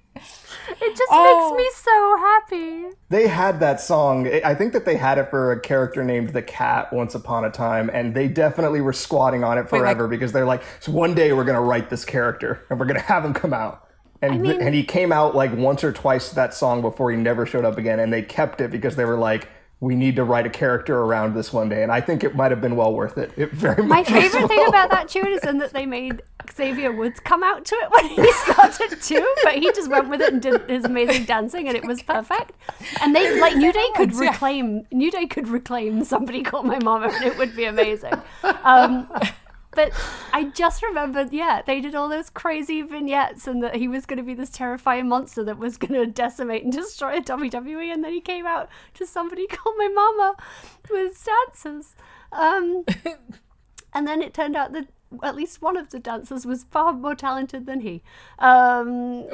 It just oh. makes me so happy. They had that song. I think that they had it for a character named The Cat once upon a time, and they definitely were squatting on it forever. Wait, like, because they're like, so one day we're going to write this character, and we're going to have him come out. And I mean, th- and he came out like once or twice that song before he never showed up again, and they kept it because they were like, we need to write a character around this one day, and I think it might have been well worth it. It very much. My favorite well thing about that tune is in that they made Xavier Woods come out to it when he started too, but he just went with it and did his amazing dancing, and it was perfect. And they like New Day could reclaim New Day could reclaim Somebody Call My Mama, and it would be amazing. Um, but I just remembered, yeah, they did all those crazy vignettes, and that he was going to be this terrifying monster that was going to decimate and destroy W W E, and then he came out to Somebody Called My Mama with dancers. Um, and then it turned out that at least one of the dancers was far more talented than he. Um,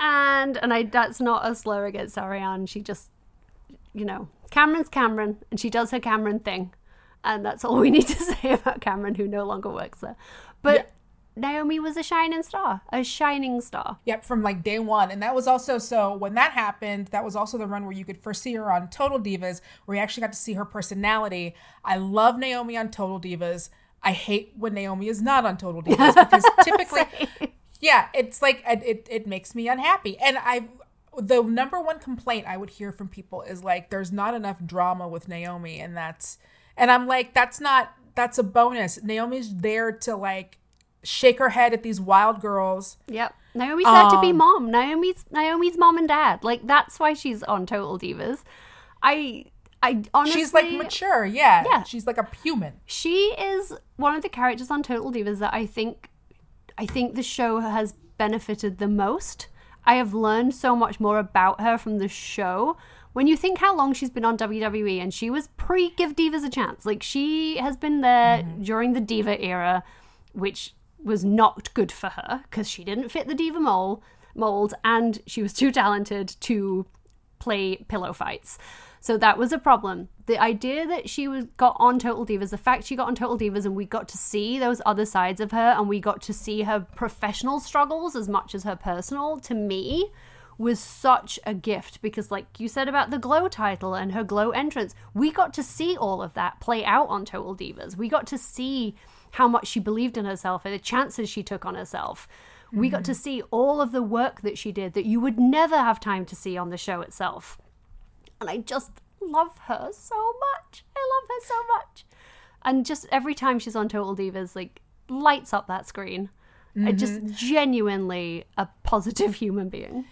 and and I, that's not a slur against Ariane. She just, you know, Cameron's Cameron, and she does her Cameron thing. And that's all we need to say about Cameron, who no longer works there. But yep. Naomi was a shining star, a shining star. Yep, from like day one. And that was also, so when that happened, that was also the run where you could first see her on Total Divas, where you actually got to see her personality. I love Naomi on Total Divas. I hate when Naomi is not on Total Divas because typically, yeah, it's like, it, it makes me unhappy. And I, the number one complaint I would hear from people is like, there's not enough drama with Naomi, and that's, and I'm like, that's not, that's a bonus. Naomi's there to like shake her head at these wild girls. Yep. Naomi's um, there to be mom. Naomi's Naomi's mom and dad. Like, that's why she's on Total Divas. I, I honestly. She's like mature. Yeah. yeah. She's like a human. She is one of the characters on Total Divas that I think, I think the show has benefited the most. I have learned so much more about her from the show. When you think how long she's been on W W E, and she was pre-Give Divas a Chance. Like, she has been there mm-hmm. during the diva era, which was not good for her because she didn't fit the diva mold, mold, and she was too talented to play pillow fights. So that was a problem. The idea that she was got on Total Divas, the fact she got on Total Divas and we got to see those other sides of her, and we got to see her professional struggles as much as her personal, to me, was such a gift, because like you said about the Glow title and her Glow entrance, we got to see all of that play out on Total Divas. We got to see how much she believed in herself and the chances she took on herself. Mm-hmm. We got to see all of the work that she did that you would never have time to see on the show itself. And I just love her so much. I love her so much. And just every time she's on Total Divas, like, lights up that screen. Mm-hmm. I just genuinely a positive human being.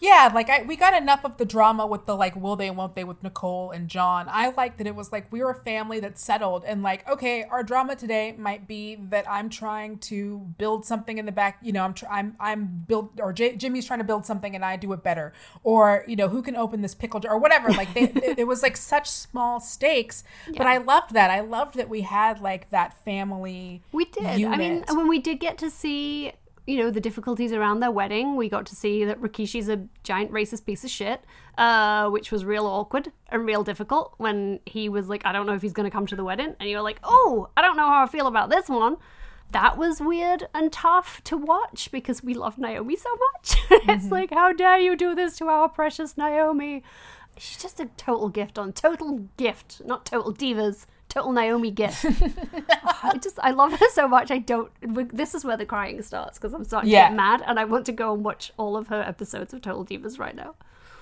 Yeah, like I, we got enough of the drama with the like will they and won't they with Nicole and John. I like that it was like we were a family that settled and like, okay, our drama today might be that I'm trying to build something in the back, you know, I'm tr- I'm I'm build or J- Jimmy's trying to build something and I do it better, or you know, who can open this pickle jar or whatever. Like they, it, it was like such small stakes, yeah. But I loved that. I loved that we had like that family. We did. Unit. I mean, when we did get to see, you know, the difficulties around their wedding. We got to see that Rikishi's a giant racist piece of shit, uh, which was real awkward and real difficult when he was like, I don't know if he's going to come to the wedding. And you were like, oh, I don't know how I feel about this one. That was weird and tough to watch because we love Naomi so much. Mm-hmm. It's like, how dare you do this to our precious Naomi? She's just a total gift on Total Gift, not Total Divas. Total Naomi gift. I just, I love her so much. I don't, this is where the crying starts because I'm starting yeah. to get mad and I want to go and watch all of her episodes of Total Divas right now.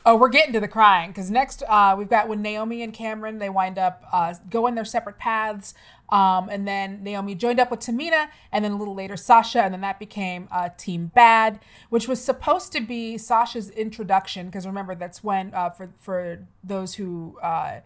Oh, we're getting to the crying, because next uh, we've got when Naomi and Cameron, they wind up uh, going their separate paths. Um, and then Naomi joined up with Tamina, and then a little later Sasha, and then that became uh, Team Bad, which was supposed to be Sasha's introduction, because remember, that's when, uh, for for those who uh,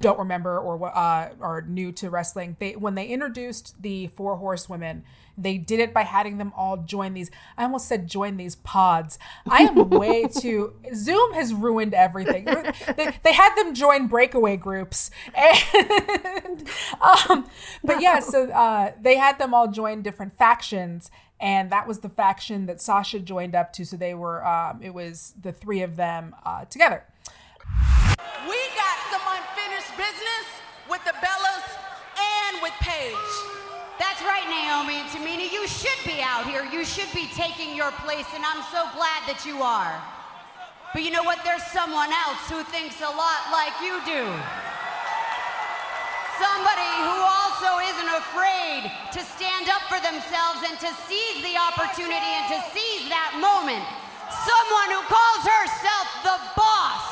don't remember or uh, are new to wrestling, they when they introduced the Four Horsewomen, they did it by having them all join these. I almost said join these pods. I am way too... Zoom has ruined everything. They, they had them join breakaway groups. And, um, but yeah, so uh, they had them all join different factions. And that was the faction that Sasha joined up to. So they were... Um, it was the three of them uh, together. We got some unfinished business with the Bellas and with Paige. That's right, Naomi and Tamina. You should be out here. You should be taking your place, and I'm so glad that you are. But you know what? There's someone else who thinks a lot like you do. Somebody who also isn't afraid to stand up for themselves and to seize the opportunity and to seize that moment. Someone who calls herself the boss.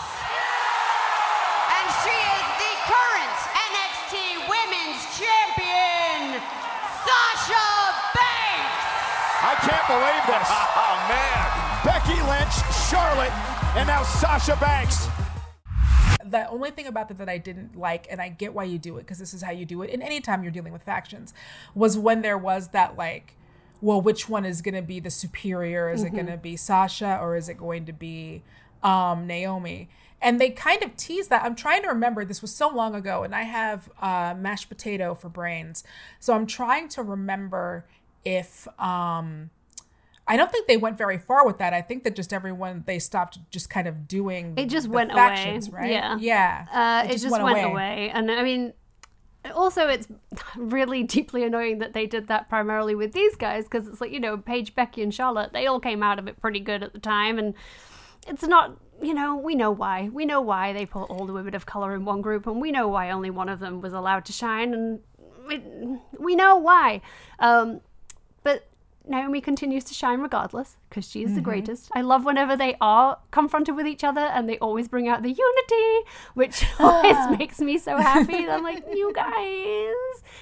And she is the current N X T Women's Champion. Sasha Banks! I can't believe this. Oh, man. Becky Lynch, Charlotte, and now Sasha Banks. The only thing about that that I didn't like, and I get why you do it, because this is how you do it, and anytime you're dealing with factions, was when there was that, like, well, which one is going to be the superior? Is mm-hmm. it going to be Sasha, or is it going to be um, Naomi? And they kind of tease that. I'm trying to remember. This was so long ago, and I have uh, mashed potato for brains. So I'm trying to remember if... Um, I don't think they went very far with that. I think that just everyone, they stopped just kind of doing It just the went factions, away. Right? Yeah. yeah. Uh, it, it just, just went, went away. away. And I mean, also it's really deeply annoying that they did that primarily with these guys, because it's like, you know, Paige, Becky, and Charlotte, they all came out of it pretty good at the time. And it's not... You know, we know why. We know why they put all the women of color in one group, and we know why only one of them was allowed to shine, and we, we know why. Um, but Naomi continues to shine regardless, because she's mm-hmm. the greatest. I love whenever they are confronted with each other, and they always bring out the unity, which always ah. makes me so happy. I'm like, you guys.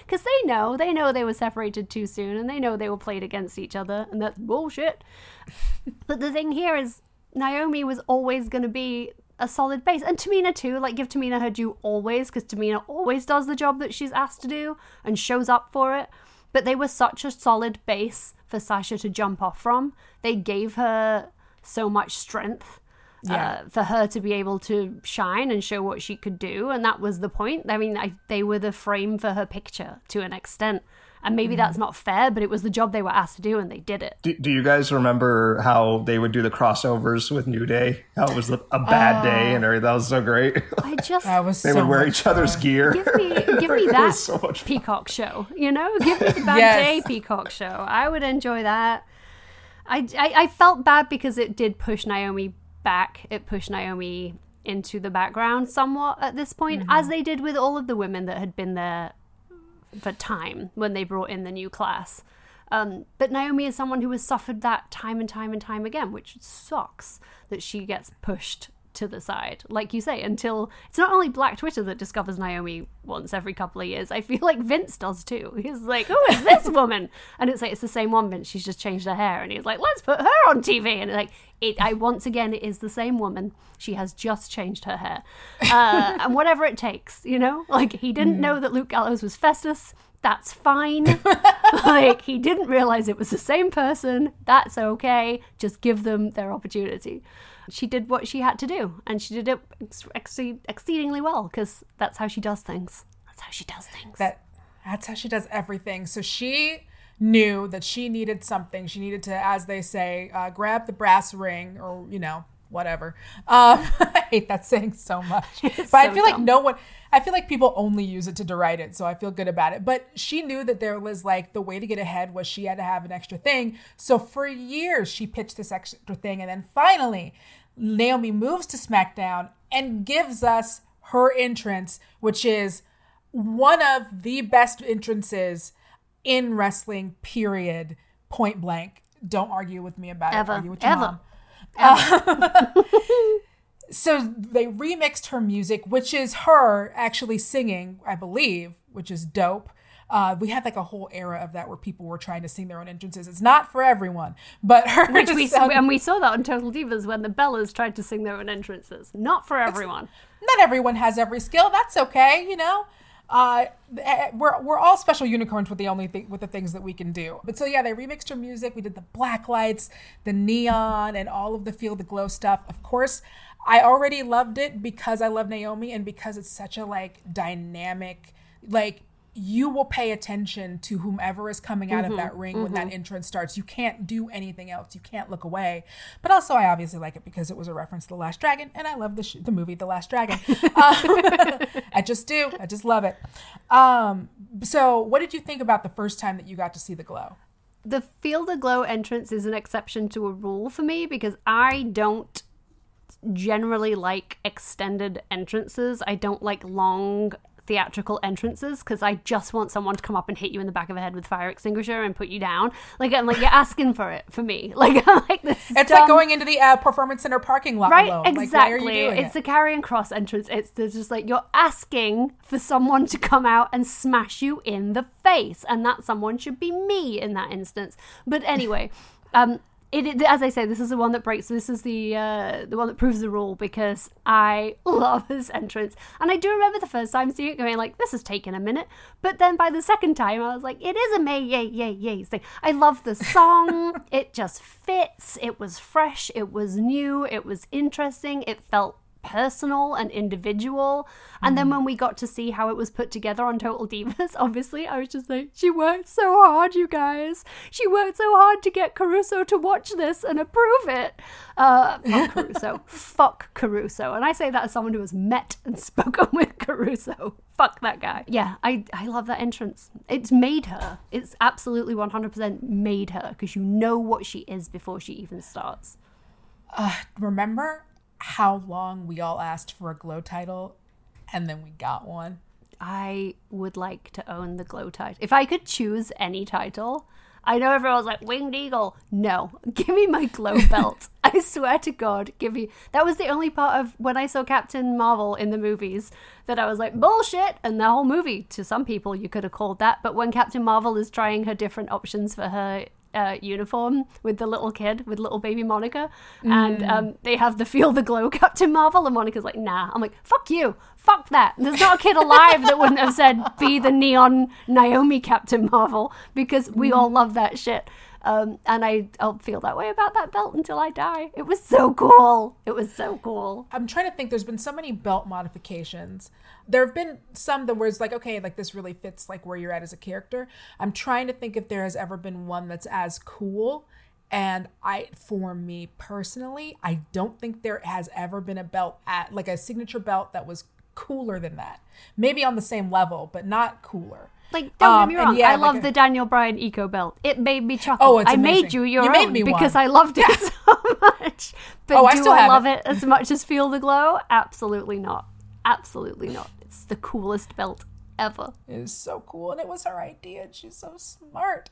Because they know. They know they were separated too soon, and they know they were played against each other, and that's bullshit. But the thing here is, Naomi was always going to be a solid base. And Tamina too, like, give Tamina her due always, because Tamina always does the job that she's asked to do and shows up for it. But they were such a solid base for Sasha to jump off from. They gave her so much strength yeah. uh, for her to be able to shine and show what she could do. And that was the point. I mean, I, they were the frame for her picture to an extent. And maybe that's not fair, but it was the job they were asked to do, and they did it. Do, do you guys remember how they would do the crossovers with New Day? How it was a bad uh, day, and everything. That was so great. I just that was they so would wear each fun. Other's gear. Give me, give me that so Peacock show. You know, give me the bad yes. day Peacock show. I would enjoy that. I, I I felt bad because it did push Naomi back. It pushed Naomi into the background somewhat at this point, mm-hmm. as they did with all of the women that had been there for time when they brought in the new class. Um, but Naomi is someone who has suffered that time and time and time again, which sucks that she gets pushed to the side, like you say, until it's not only Black Twitter that discovers Naomi once every couple of years. I feel like Vince does too. He's like, who is this woman? And it's like, it's the same one, Vince. She's just changed her hair. And he's like, let's put her on T V. And like, it, I once again, it is the same woman. She has just changed her hair. Uh, and whatever it takes, you know? Like, he didn't mm. know that Luke Gallows was Festus. That's fine. Like, he didn't realize it was the same person. That's okay. Just give them their opportunity. She did what she had to do, and she did it ex- ex- exceedingly well, because that's how she does things. That's how she does things. That, that's how she does everything. So she knew that she needed something. She needed to, as they say, uh, grab the brass ring, or, you know, whatever. Um, I hate that saying so much. It's but so I feel dumb. Like no one, I feel like people only use it to deride it. So I feel good about it. But she knew that there was, like, the way to get ahead was she had to have an extra thing. So for years, she pitched this extra thing. And then finally, Naomi moves to SmackDown and gives us her entrance, which is one of the best entrances in wrestling, period, point blank. Don't argue with me about Ever. it. Argue with your Ever. mom. Um, So they remixed her music, which is her actually singing, I believe, which is dope. Uh, we had like a whole era of that where people were trying to sing their own entrances. It's not for everyone, but her Which we sound... and we saw that on Total Divas when the Bellas tried to sing their own entrances. Not for everyone. It's, not everyone has every skill. That's okay, you know. Uh, we're we're all special unicorns with the only thing with the things that we can do. But so yeah, they remixed her music. We did the black lights, the neon, and all of the feel the glow stuff. Of course, I already loved it because I love Naomi and because it's such a like dynamic like. You will pay attention to whomever is coming out mm-hmm, of that ring mm-hmm. when that entrance starts. You can't do anything else. You can't look away. But also, I obviously like it because it was a reference to The Last Dragon, and I love the sh- the movie The Last Dragon. Um, I just do. I just love it. Um, so what did you think about the first time that you got to see the glow? The Feel the Glow entrance is an exception to a rule for me because I don't generally like extended entrances. I don't like long theatrical entrances because I just want someone to come up and hit you in the back of the head with fire extinguisher and put you down. Like I'm like, you're asking for it for me. Like I'm like this. It's dumb... like going into the uh, performance center parking lot, right? Alone. Exactly. Like, why are you doing it's it? The Karrion Kross entrance. It's there's just like you're asking for someone to come out and smash you in the face, and that someone should be me in that instance. But anyway, um, it, it as I say, this is the one that breaks. This is the uh, the one that proves the rule because I love this entrance, and I do remember the first time seeing it going like, "This is taking a minute," but then by the second time, I was like, "It is a May yay yay yay thing." I love the song; it just fits. It was fresh. It was new. It was interesting. It felt personal and individual. And mm. then when we got to see how it was put together on Total Divas, obviously I was just like, she worked so hard, you guys. She worked so hard to get Caruso to watch this and approve it. Uh, fuck Caruso. Fuck Caruso. And I say that as someone who has met and spoken with Caruso. Fuck that guy. Yeah, I, I love that entrance. It's made her. It's absolutely one hundred percent made her because you know what she is before she even starts. Uh, remember how long we all asked for a glow title and then we got one? I would like to own the glow title. If I could choose any title, I know everyone was like, Winged Eagle. No, give me my glow belt. I swear to God, give me. That was the only part of when I saw Captain Marvel in the movies that I was like, bullshit. And the whole movie, to some people, you could have called that. But when Captain Marvel is trying her different options for her Uh, uniform with the little kid with little baby Monica mm. and um, they have the Feel the Glow Captain Marvel and Monica's like, nah. I'm like, fuck you, fuck that. There's not a kid alive that wouldn't have said be the neon Naomi Captain Marvel because we all love that shit. Um, and I, I'll feel that way about that belt until I die. It was so cool. It was so cool. I'm trying to think. There's been so many belt modifications. There have been some that where it's like, okay, like this really fits like where you're at as a character. I'm trying to think if there has ever been one that's as cool. And I, for me personally, I don't think there has ever been a belt at like a signature belt that was cooler than that. Maybe on the same level, but not cooler. Like, don't um, get me wrong, yeah, I like love a, the Daniel Bryan Eco Belt. It made me chuckle. Oh, it's amazing. I made you your you own made because I loved it yeah. so much. But oh, do I, still I love it. it as much as Feel the Glow? Absolutely not. Absolutely not. It's the coolest belt ever. It is so cool, and it was her idea, and she's so smart.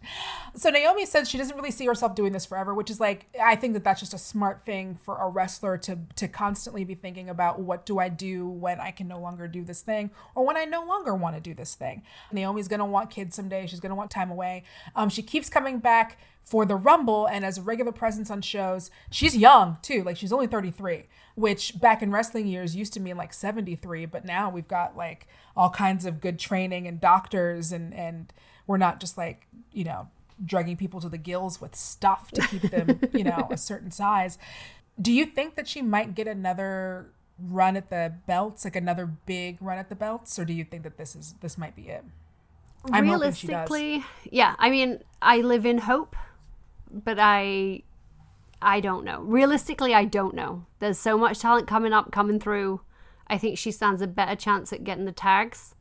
So Naomi said she doesn't really see herself doing this forever, which is like, I think that that's just a smart thing for a wrestler to to constantly be thinking about, what do I do when I can no longer do this thing, or when I no longer want to do this thing. Naomi's gonna want kids someday. She's gonna want time away. Um, she keeps coming back for the Rumble and as a regular presence on shows. She's young too, like she's only thirty-three, which back in wrestling years used to mean like seventy-three, but now we've got like all kinds of good training and doctors and, and we're not just like, you know, drugging people to the gills with stuff to keep them, you know, a certain size. Do you think that she might get another run at the belts, like another big run at the belts? Or do you think that this is, this might be it? I'm Realistically, hoping she does. Yeah, I mean, I live in hope. But I, I don't know. Realistically, I don't know. There's so much talent coming up, coming through. I think she stands a better chance at getting the tags.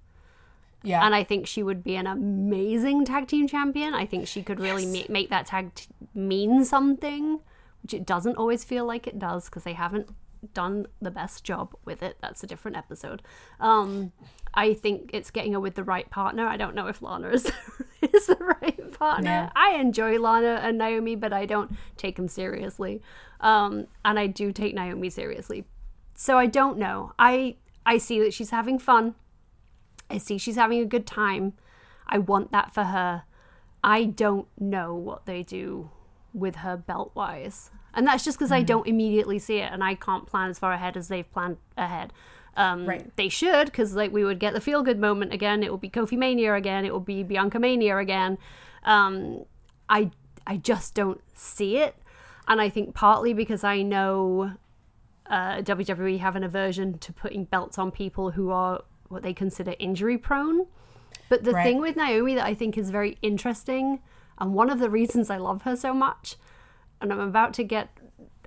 Yeah. And I think she would be an amazing tag team champion. I think she could really yes. ma- make that tag t- mean something, which it doesn't always feel like it does because they haven't done the best job with it. That's a different episode. Um, I think it's getting her with the right partner. I don't know if Lana is is the right partner. Yeah. I enjoy Lana and Naomi, but I don't take them seriously. Um, and I do take Naomi seriously. So I don't know. I I see that she's having fun. I see she's having a good time. I want that for her. I don't know what they do with her belt-wise. And that's just because mm-hmm. I don't immediately see it, and I can't plan as far ahead as they've planned ahead. Um, right. They should, because like, we would get the feel-good moment again. It would be Kofi Mania again. It would be Bianca Mania again. Um, I, I just don't see it. And I think partly because I know uh, W W E have an aversion to putting belts on people who are what they consider injury-prone. But the right. thing with Naomi that I think is very interesting, and one of the reasons I love her so much, and I'm about to get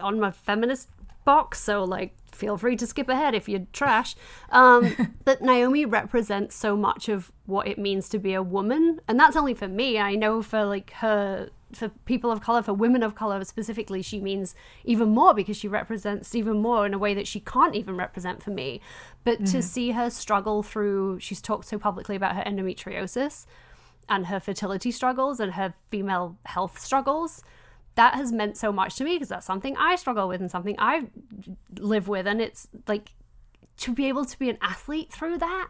on my feminist box, so like feel free to skip ahead if you're trash, um, that Naomi represents so much of what it means to be a woman. And that's only for me. I know for like her, for people of color, for women of color specifically, she means even more because she represents even more in a way that she can't even represent for me. But mm-hmm. to see her struggle through, she's talked so publicly about her endometriosis and her fertility struggles and her female health struggles. That has meant so much to me because that's something I struggle with and something I live with. And it's like, to be able to be an athlete through that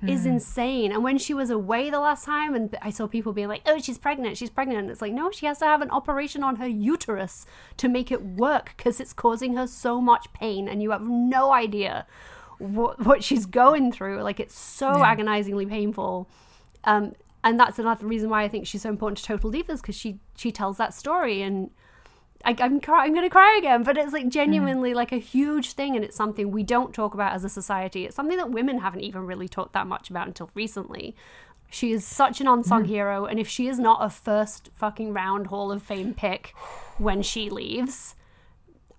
mm. is insane. And when she was away the last time, and I saw people being like, oh, she's pregnant, she's pregnant. And it's like, no, she has to have an operation on her uterus to make it work because it's causing her so much pain. And you have no idea what, what she's going through. Like, it's so yeah. agonizingly painful. Um, And that's another reason why I think she's so important to Total Divas, because she, she tells that story. And I, I'm cry, I'm going to cry again, but it's like genuinely mm. like a huge thing, and it's something we don't talk about as a society. It's something that women haven't even really talked that much about until recently. She is such an unsung mm. hero, and if she is not a first fucking round Hall of Fame pick when she leaves,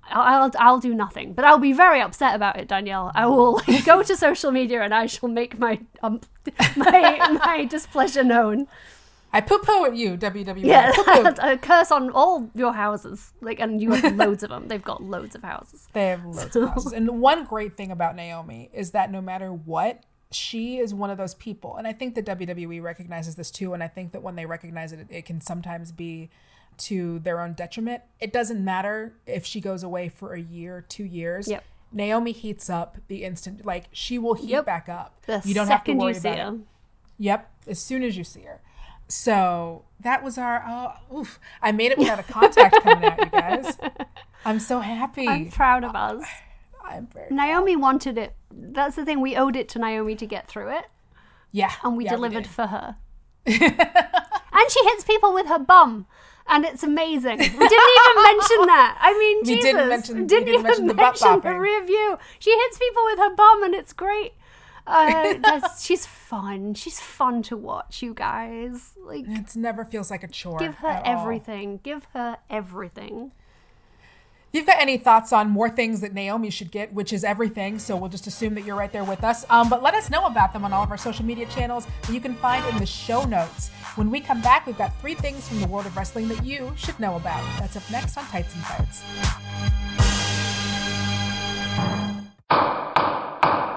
I'll, I'll I'll do nothing. But I'll be very upset about it, Danielle. I will like, go to social media and I shall make my um, my my displeasure known. I poo-poo at you, W W E. Yeah, a curse on all your houses. Like, and you have loads of them. They've got loads of houses. They have loads so. of houses. And one great thing about Naomi is that no matter what, she is one of those people. And I think the W W E recognizes this too. And I think that when they recognize it, it can sometimes be to their own detriment. It doesn't matter if she goes away for a year, two years. Yep. Naomi heats up the instant. Like, she will heat yep. back up. The you don't have to worry about her. it. Yep. As soon as you see her. So that was our, oh, oof. I made it without a contact coming out, you guys. I'm so happy. I'm proud of us. I'm very Naomi proud. wanted it. That's the thing. We owed it to Naomi to get through it. Yeah. And we yeah, delivered we for her. And she hits people with her bum. And it's amazing. We didn't even mention that. I mean, we Jesus. Didn't mention, we didn't, didn't even mention the, mention the rear view. She hits people with her bum, and it's great. Uh, she's fun. She's fun to watch, you guys. Like, it never feels like a chore. Give her everything. All. Give her everything. You've got any thoughts on more things that Naomi should get, which is everything, so we'll just assume that you're right there with us. Um, but let us know about them on all of our social media channels that you can find in the show notes. When we come back, we've got three things from the world of wrestling that you should know about. That's up next on Tights and Fights.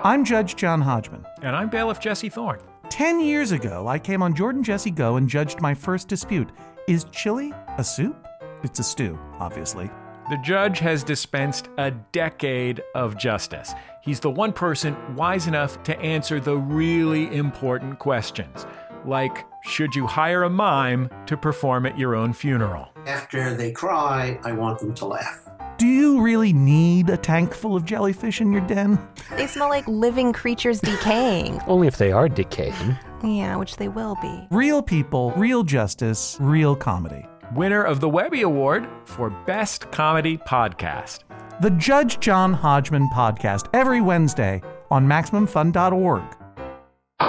I'm Judge John Hodgman. And I'm Bailiff Jesse Thorne. Ten years ago, I came on Jordan Jesse Go and judged my first dispute. Is chili a soup? It's a stew, obviously. The judge has dispensed a decade of justice. He's the one person wise enough to answer the really important questions, like, should you hire a mime to perform at your own funeral? After they cry, I want them to laugh. Do you really need a tank full of jellyfish in your den? They smell like living creatures decaying. Only if they are decaying. Yeah, which they will be. Real people, real justice, real comedy. Winner of the Webby Award for Best Comedy Podcast. The Judge John Hodgman Podcast, every Wednesday on Maximum Fun dot org. Tights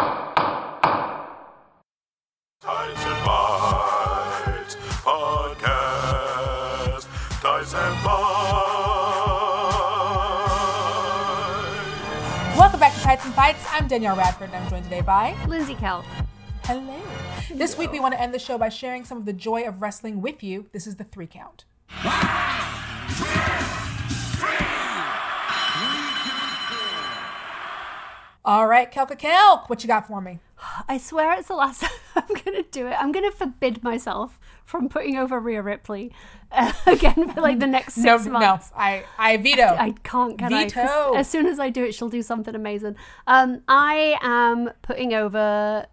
and Bites Podcast. Tights and Bites. Welcome back to Tights and Bites. I'm Danielle Radford, and I'm joined today by Lindsay Kell. Hello. This week we want to end the show by sharing some of the joy of wrestling with you. This is the three count. One, two, three. Three, two, all right, Kelka Kelk, what you got for me? I swear it's the last time I'm going to do it. I'm going to forbid myself from putting over Rhea Ripley uh, again for like the next six no, months. No, I, I veto. I, I can't get it. Veto. I, as soon as I do it, she'll do something amazing. Um, I am putting over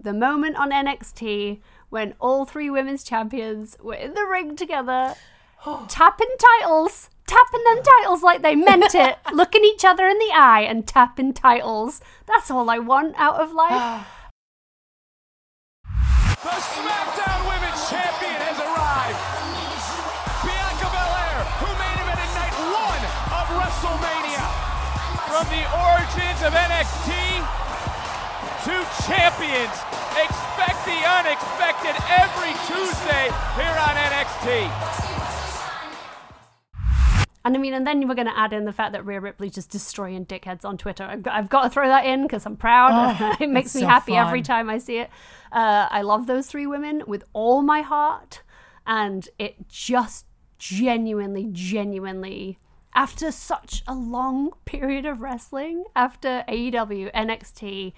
the moment on N X T when all three women's champions were in the ring together, tapping titles, tapping them titles like they meant it, looking each other in the eye and tapping titles. That's all I want out of life. The SmackDown Women's Champion has arrived. Bianca Belair, who made it in night one of WrestleMania. From the origins of N X T to champions, expect the unexpected every Tuesday here on N X T. And I mean, and then you were going to add in the fact that Rhea Ripley's just destroying dickheads on Twitter. I've got, I've got to throw that in because I'm proud. Oh, it makes me so happy fun. Every time I see it. Uh, I love those three women with all my heart. And it just genuinely, genuinely, after such a long period of wrestling, after A E W, N X T,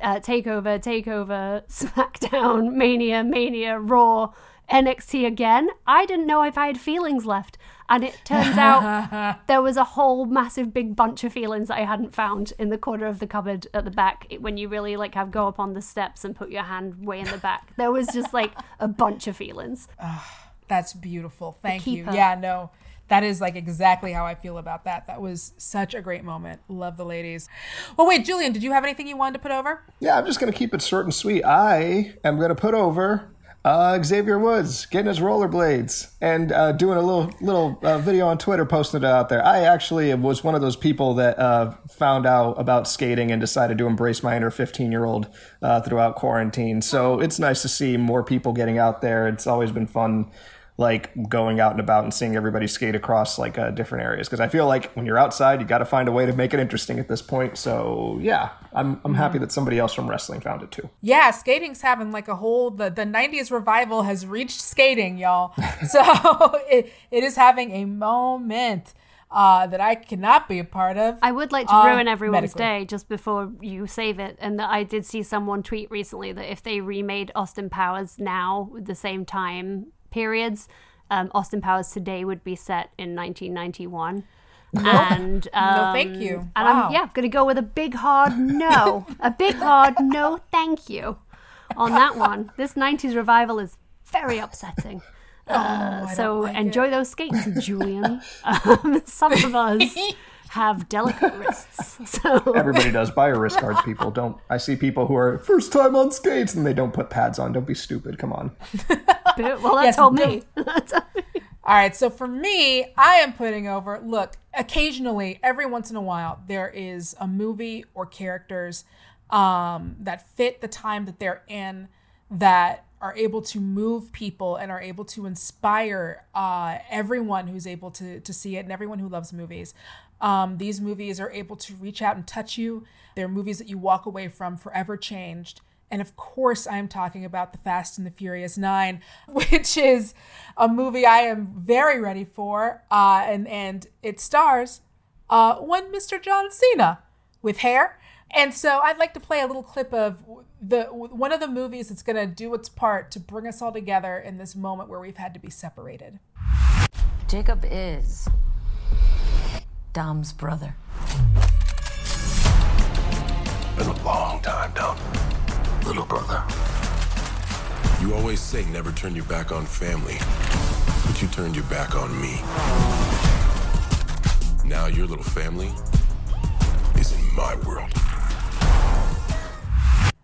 uh, TakeOver, TakeOver, SmackDown, Mania, Mania, Raw, N X T again, I didn't know if I had feelings left. And it turns out there was a whole massive big bunch of feelings that I hadn't found in the corner of the cupboard at the back. It, when you really like have go up on the steps and put your hand way in the back, there was just like a bunch of feelings. Oh, that's beautiful. Thank you. Yeah, no, that is like exactly how I feel about that. That was such a great moment. Love the ladies. Well, wait, Julian, did you have anything you wanted to put over? Yeah, I'm just going to keep it short and sweet. I am going to put over... Uh, Xavier Woods getting his rollerblades and uh, doing a little little uh, video on Twitter, posting it out there. I actually was one of those people that uh, found out about skating and decided to embrace my inner fifteen-year-old uh, throughout quarantine. So it's nice to see more people getting out there. It's always been fun, like going out and about and seeing everybody skate across like uh, different areas. Because I feel like when you're outside, you got to find a way to make it interesting at this point. So yeah, I'm I'm happy that somebody else from wrestling found it too. Yeah, skating's having like a whole the, the nineties revival has reached skating, y'all. So it it is having a moment uh, that I cannot be a part of. I would like to uh, ruin everyone's medically. Day just before you save it, and that I did see someone tweet recently that if they remade Austin Powers now at the same time periods, um, Austin Powers today would be set in nineteen ninety-one. Nope. And um, no, thank you. Wow. And I'm, yeah, I'm gonna go with a big hard no, a big hard no, thank you, on that one. This nineties revival is very upsetting. Uh, oh, so like enjoy it. Those skates, Julian. Um, some of us have delicate wrists. So everybody does. Buy your wrist guards, people. Don't. I see people who are first time on skates and they don't put pads on. Don't be stupid. Come on. Well, that yes, told me. All right. So for me, I am putting over, look, occasionally, every once in a while, there is a movie or characters um, that fit the time that they're in, that are able to move people and are able to inspire uh, everyone who's able to, to see it and everyone who loves movies. Um, these movies are able to reach out and touch you. They're movies that you walk away from forever changed. And of course, I am talking about The Fast and the Furious Nine, which is a movie I am very ready for. Uh, and, and it stars uh, one Mister John Cena with hair. And so I'd like to play a little clip of the one of the movies that's going to do its part to bring us all together in this moment where we've had to be separated. Jacob is Dom's brother. Been a long time, Dom. Little brother. You always say never turn your back on family, but you turned your back on me. Now your little family is in my world.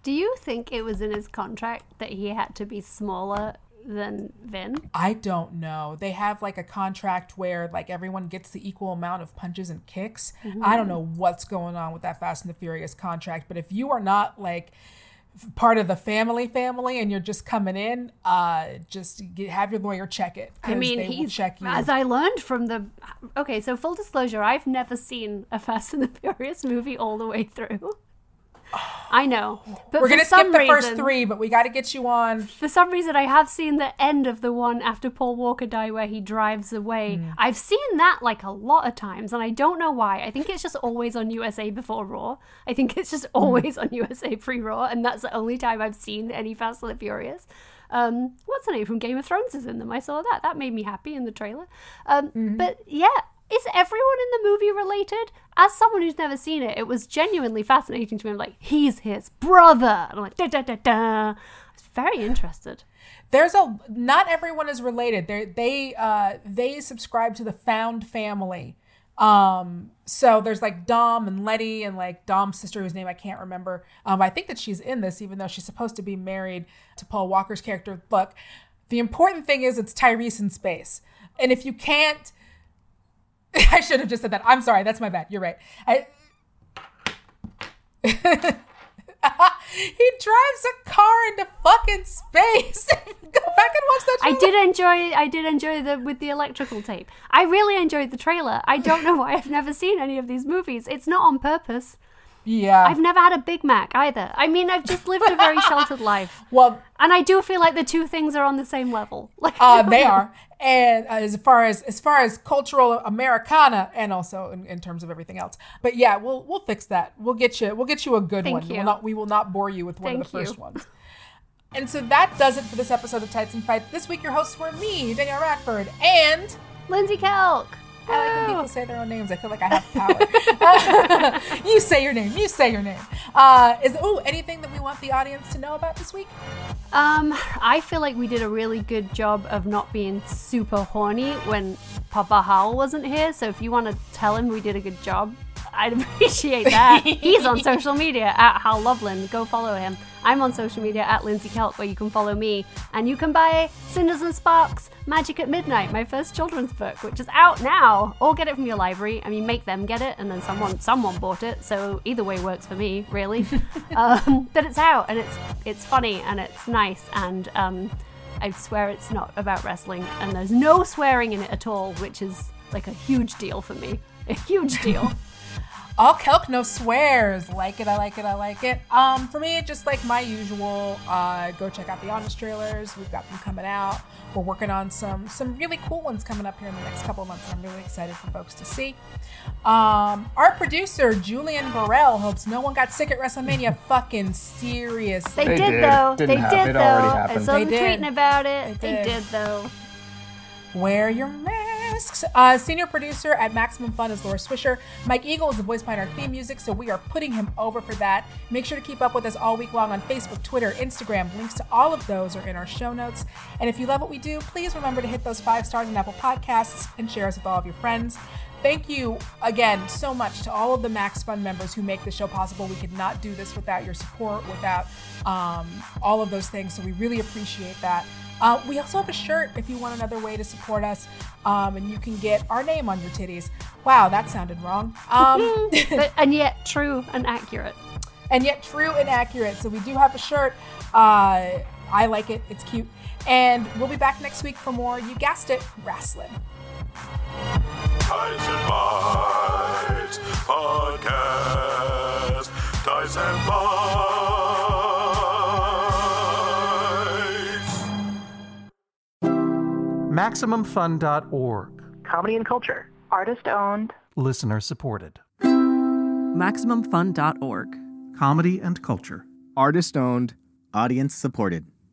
Do you think it was in his contract that he had to be smaller than Vin? I don't know. They have like a contract where like everyone gets the equal amount of punches and kicks. Mm-hmm. I don't know what's going on with that Fast and the Furious contract, but if you are not like part of the family family and you're just coming in, uh just get, have your lawyer check it. I mean, they he's check you. As I learned from the okay so full disclosure, I've never seen a Fast and the Furious movie all the way through. oh. I know, but we're gonna skip the reason, first three, but we got to get you on. For some reason I have seen the end of the one after Paul Walker died where he drives away. mm. I've seen that like a lot of times and I don't know why. I think it's just always on U S A before Raw. I think it's just always mm. on U S A pre-Raw, and that's the only time I've seen any Fast and the Furious. Um, what's her name from Game of Thrones is in them. I saw that. That made me happy in the trailer. Um, mm-hmm. But yeah, is everyone in the movie related? As someone who's never seen it, it was genuinely fascinating to me. I'm like, he's his brother. And I'm like, da da da da. I was very interested. There's a not everyone is related. They they uh, they subscribe to the found family. Um, so there's like Dom and Letty and like Dom's sister whose name I can't remember. Um, I think that she's in this, even though she's supposed to be married to Paul Walker's character. Look, the important thing is it's Tyrese in space. And if you can't, I should have just said that. I'm sorry. That's my bad. You're right. I... He drives a car into fucking space. Go back and watch that trailer. I did enjoy I did enjoy the with the electrical tape. I really enjoyed the trailer. I don't know why I've never seen any of these movies. It's not on purpose. Yeah. I've never had a Big Mac either. I mean, I've just lived a very sheltered life. Well, and I do feel like the two things are on the same level. Like uh, they are. And uh, as far as as far as cultural Americana, and also in, in terms of everything else. But yeah, we'll we'll fix that. We'll get you we'll get you a good Thank one. You. We'll not, we will not bore you with one Thank of the you. First ones. And so that does it for this episode of Tights and Fights. This week, your hosts were me, Danielle Radford, and Lindsay Kelk. I like when people say their own names. I feel like I have power. You say your name. You say your name. Uh, is oh anything that we want the audience to know about this week? Um, I feel like we did a really good job of not being super horny when Papa Hal wasn't here. So if you want to tell him we did a good job, I'd appreciate that. He's on social media at Hal Loveland. Go follow him. I'm on social media at Lindsay Kelk, where you can follow me. And you can buy Cinders and Sparks, Magic at Midnight, my first children's book, which is out now. Or get it from your library. I mean, make them get it, and then someone someone bought it. So either way works for me, really. um, but it's out, and it's it's funny, and it's nice, and um, I swear it's not about wrestling. And there's no swearing in it at all, which is like a huge deal for me. A huge deal. All Kelk, no swears. Like it, I like it, I like it. Um, for me, just like my usual, uh, go check out the Honest trailers. We've got them coming out. We're working on some some really cool ones coming up here in the next couple of months. I'm really excited for folks to see. Um, our producer, Julian Burrell, hopes no one got sick at WrestleMania. Fucking serious. They, they did, though. Didn't they happen. did, it though. Already happened. I saw them tweeting about it. They, they did. did, though. Wear your mask. Uh, senior producer at Maximum Fun is Laura Swisher. Mike Eagle is the voice behind our theme music, so we are putting him over for that. Make sure to keep up with us all week long on Facebook, Twitter, Instagram. Links to all of those are in our show notes. And if you love what we do, please remember to hit those five stars on Apple Podcasts and share us with all of your friends. Thank you again so much to all of the Max Fun members who make the show possible. We could not do this without your support, without um, all of those things. So we really appreciate that. Uh, we also have a shirt if you want another way to support us. Um, and you can get our name on your titties. Wow, that sounded wrong. Um, but, and yet true and accurate. And yet true and accurate. So we do have a shirt. Uh, I like it. It's cute. And we'll be back next week for more, you guessed it, wrestling. Tights and Fights Podcast. Tights and Fights. Maximum Fun dot org. Comedy and culture. Artist owned. Listener supported. Maximum Fun dot org. Comedy and culture. Artist owned. Audience supported.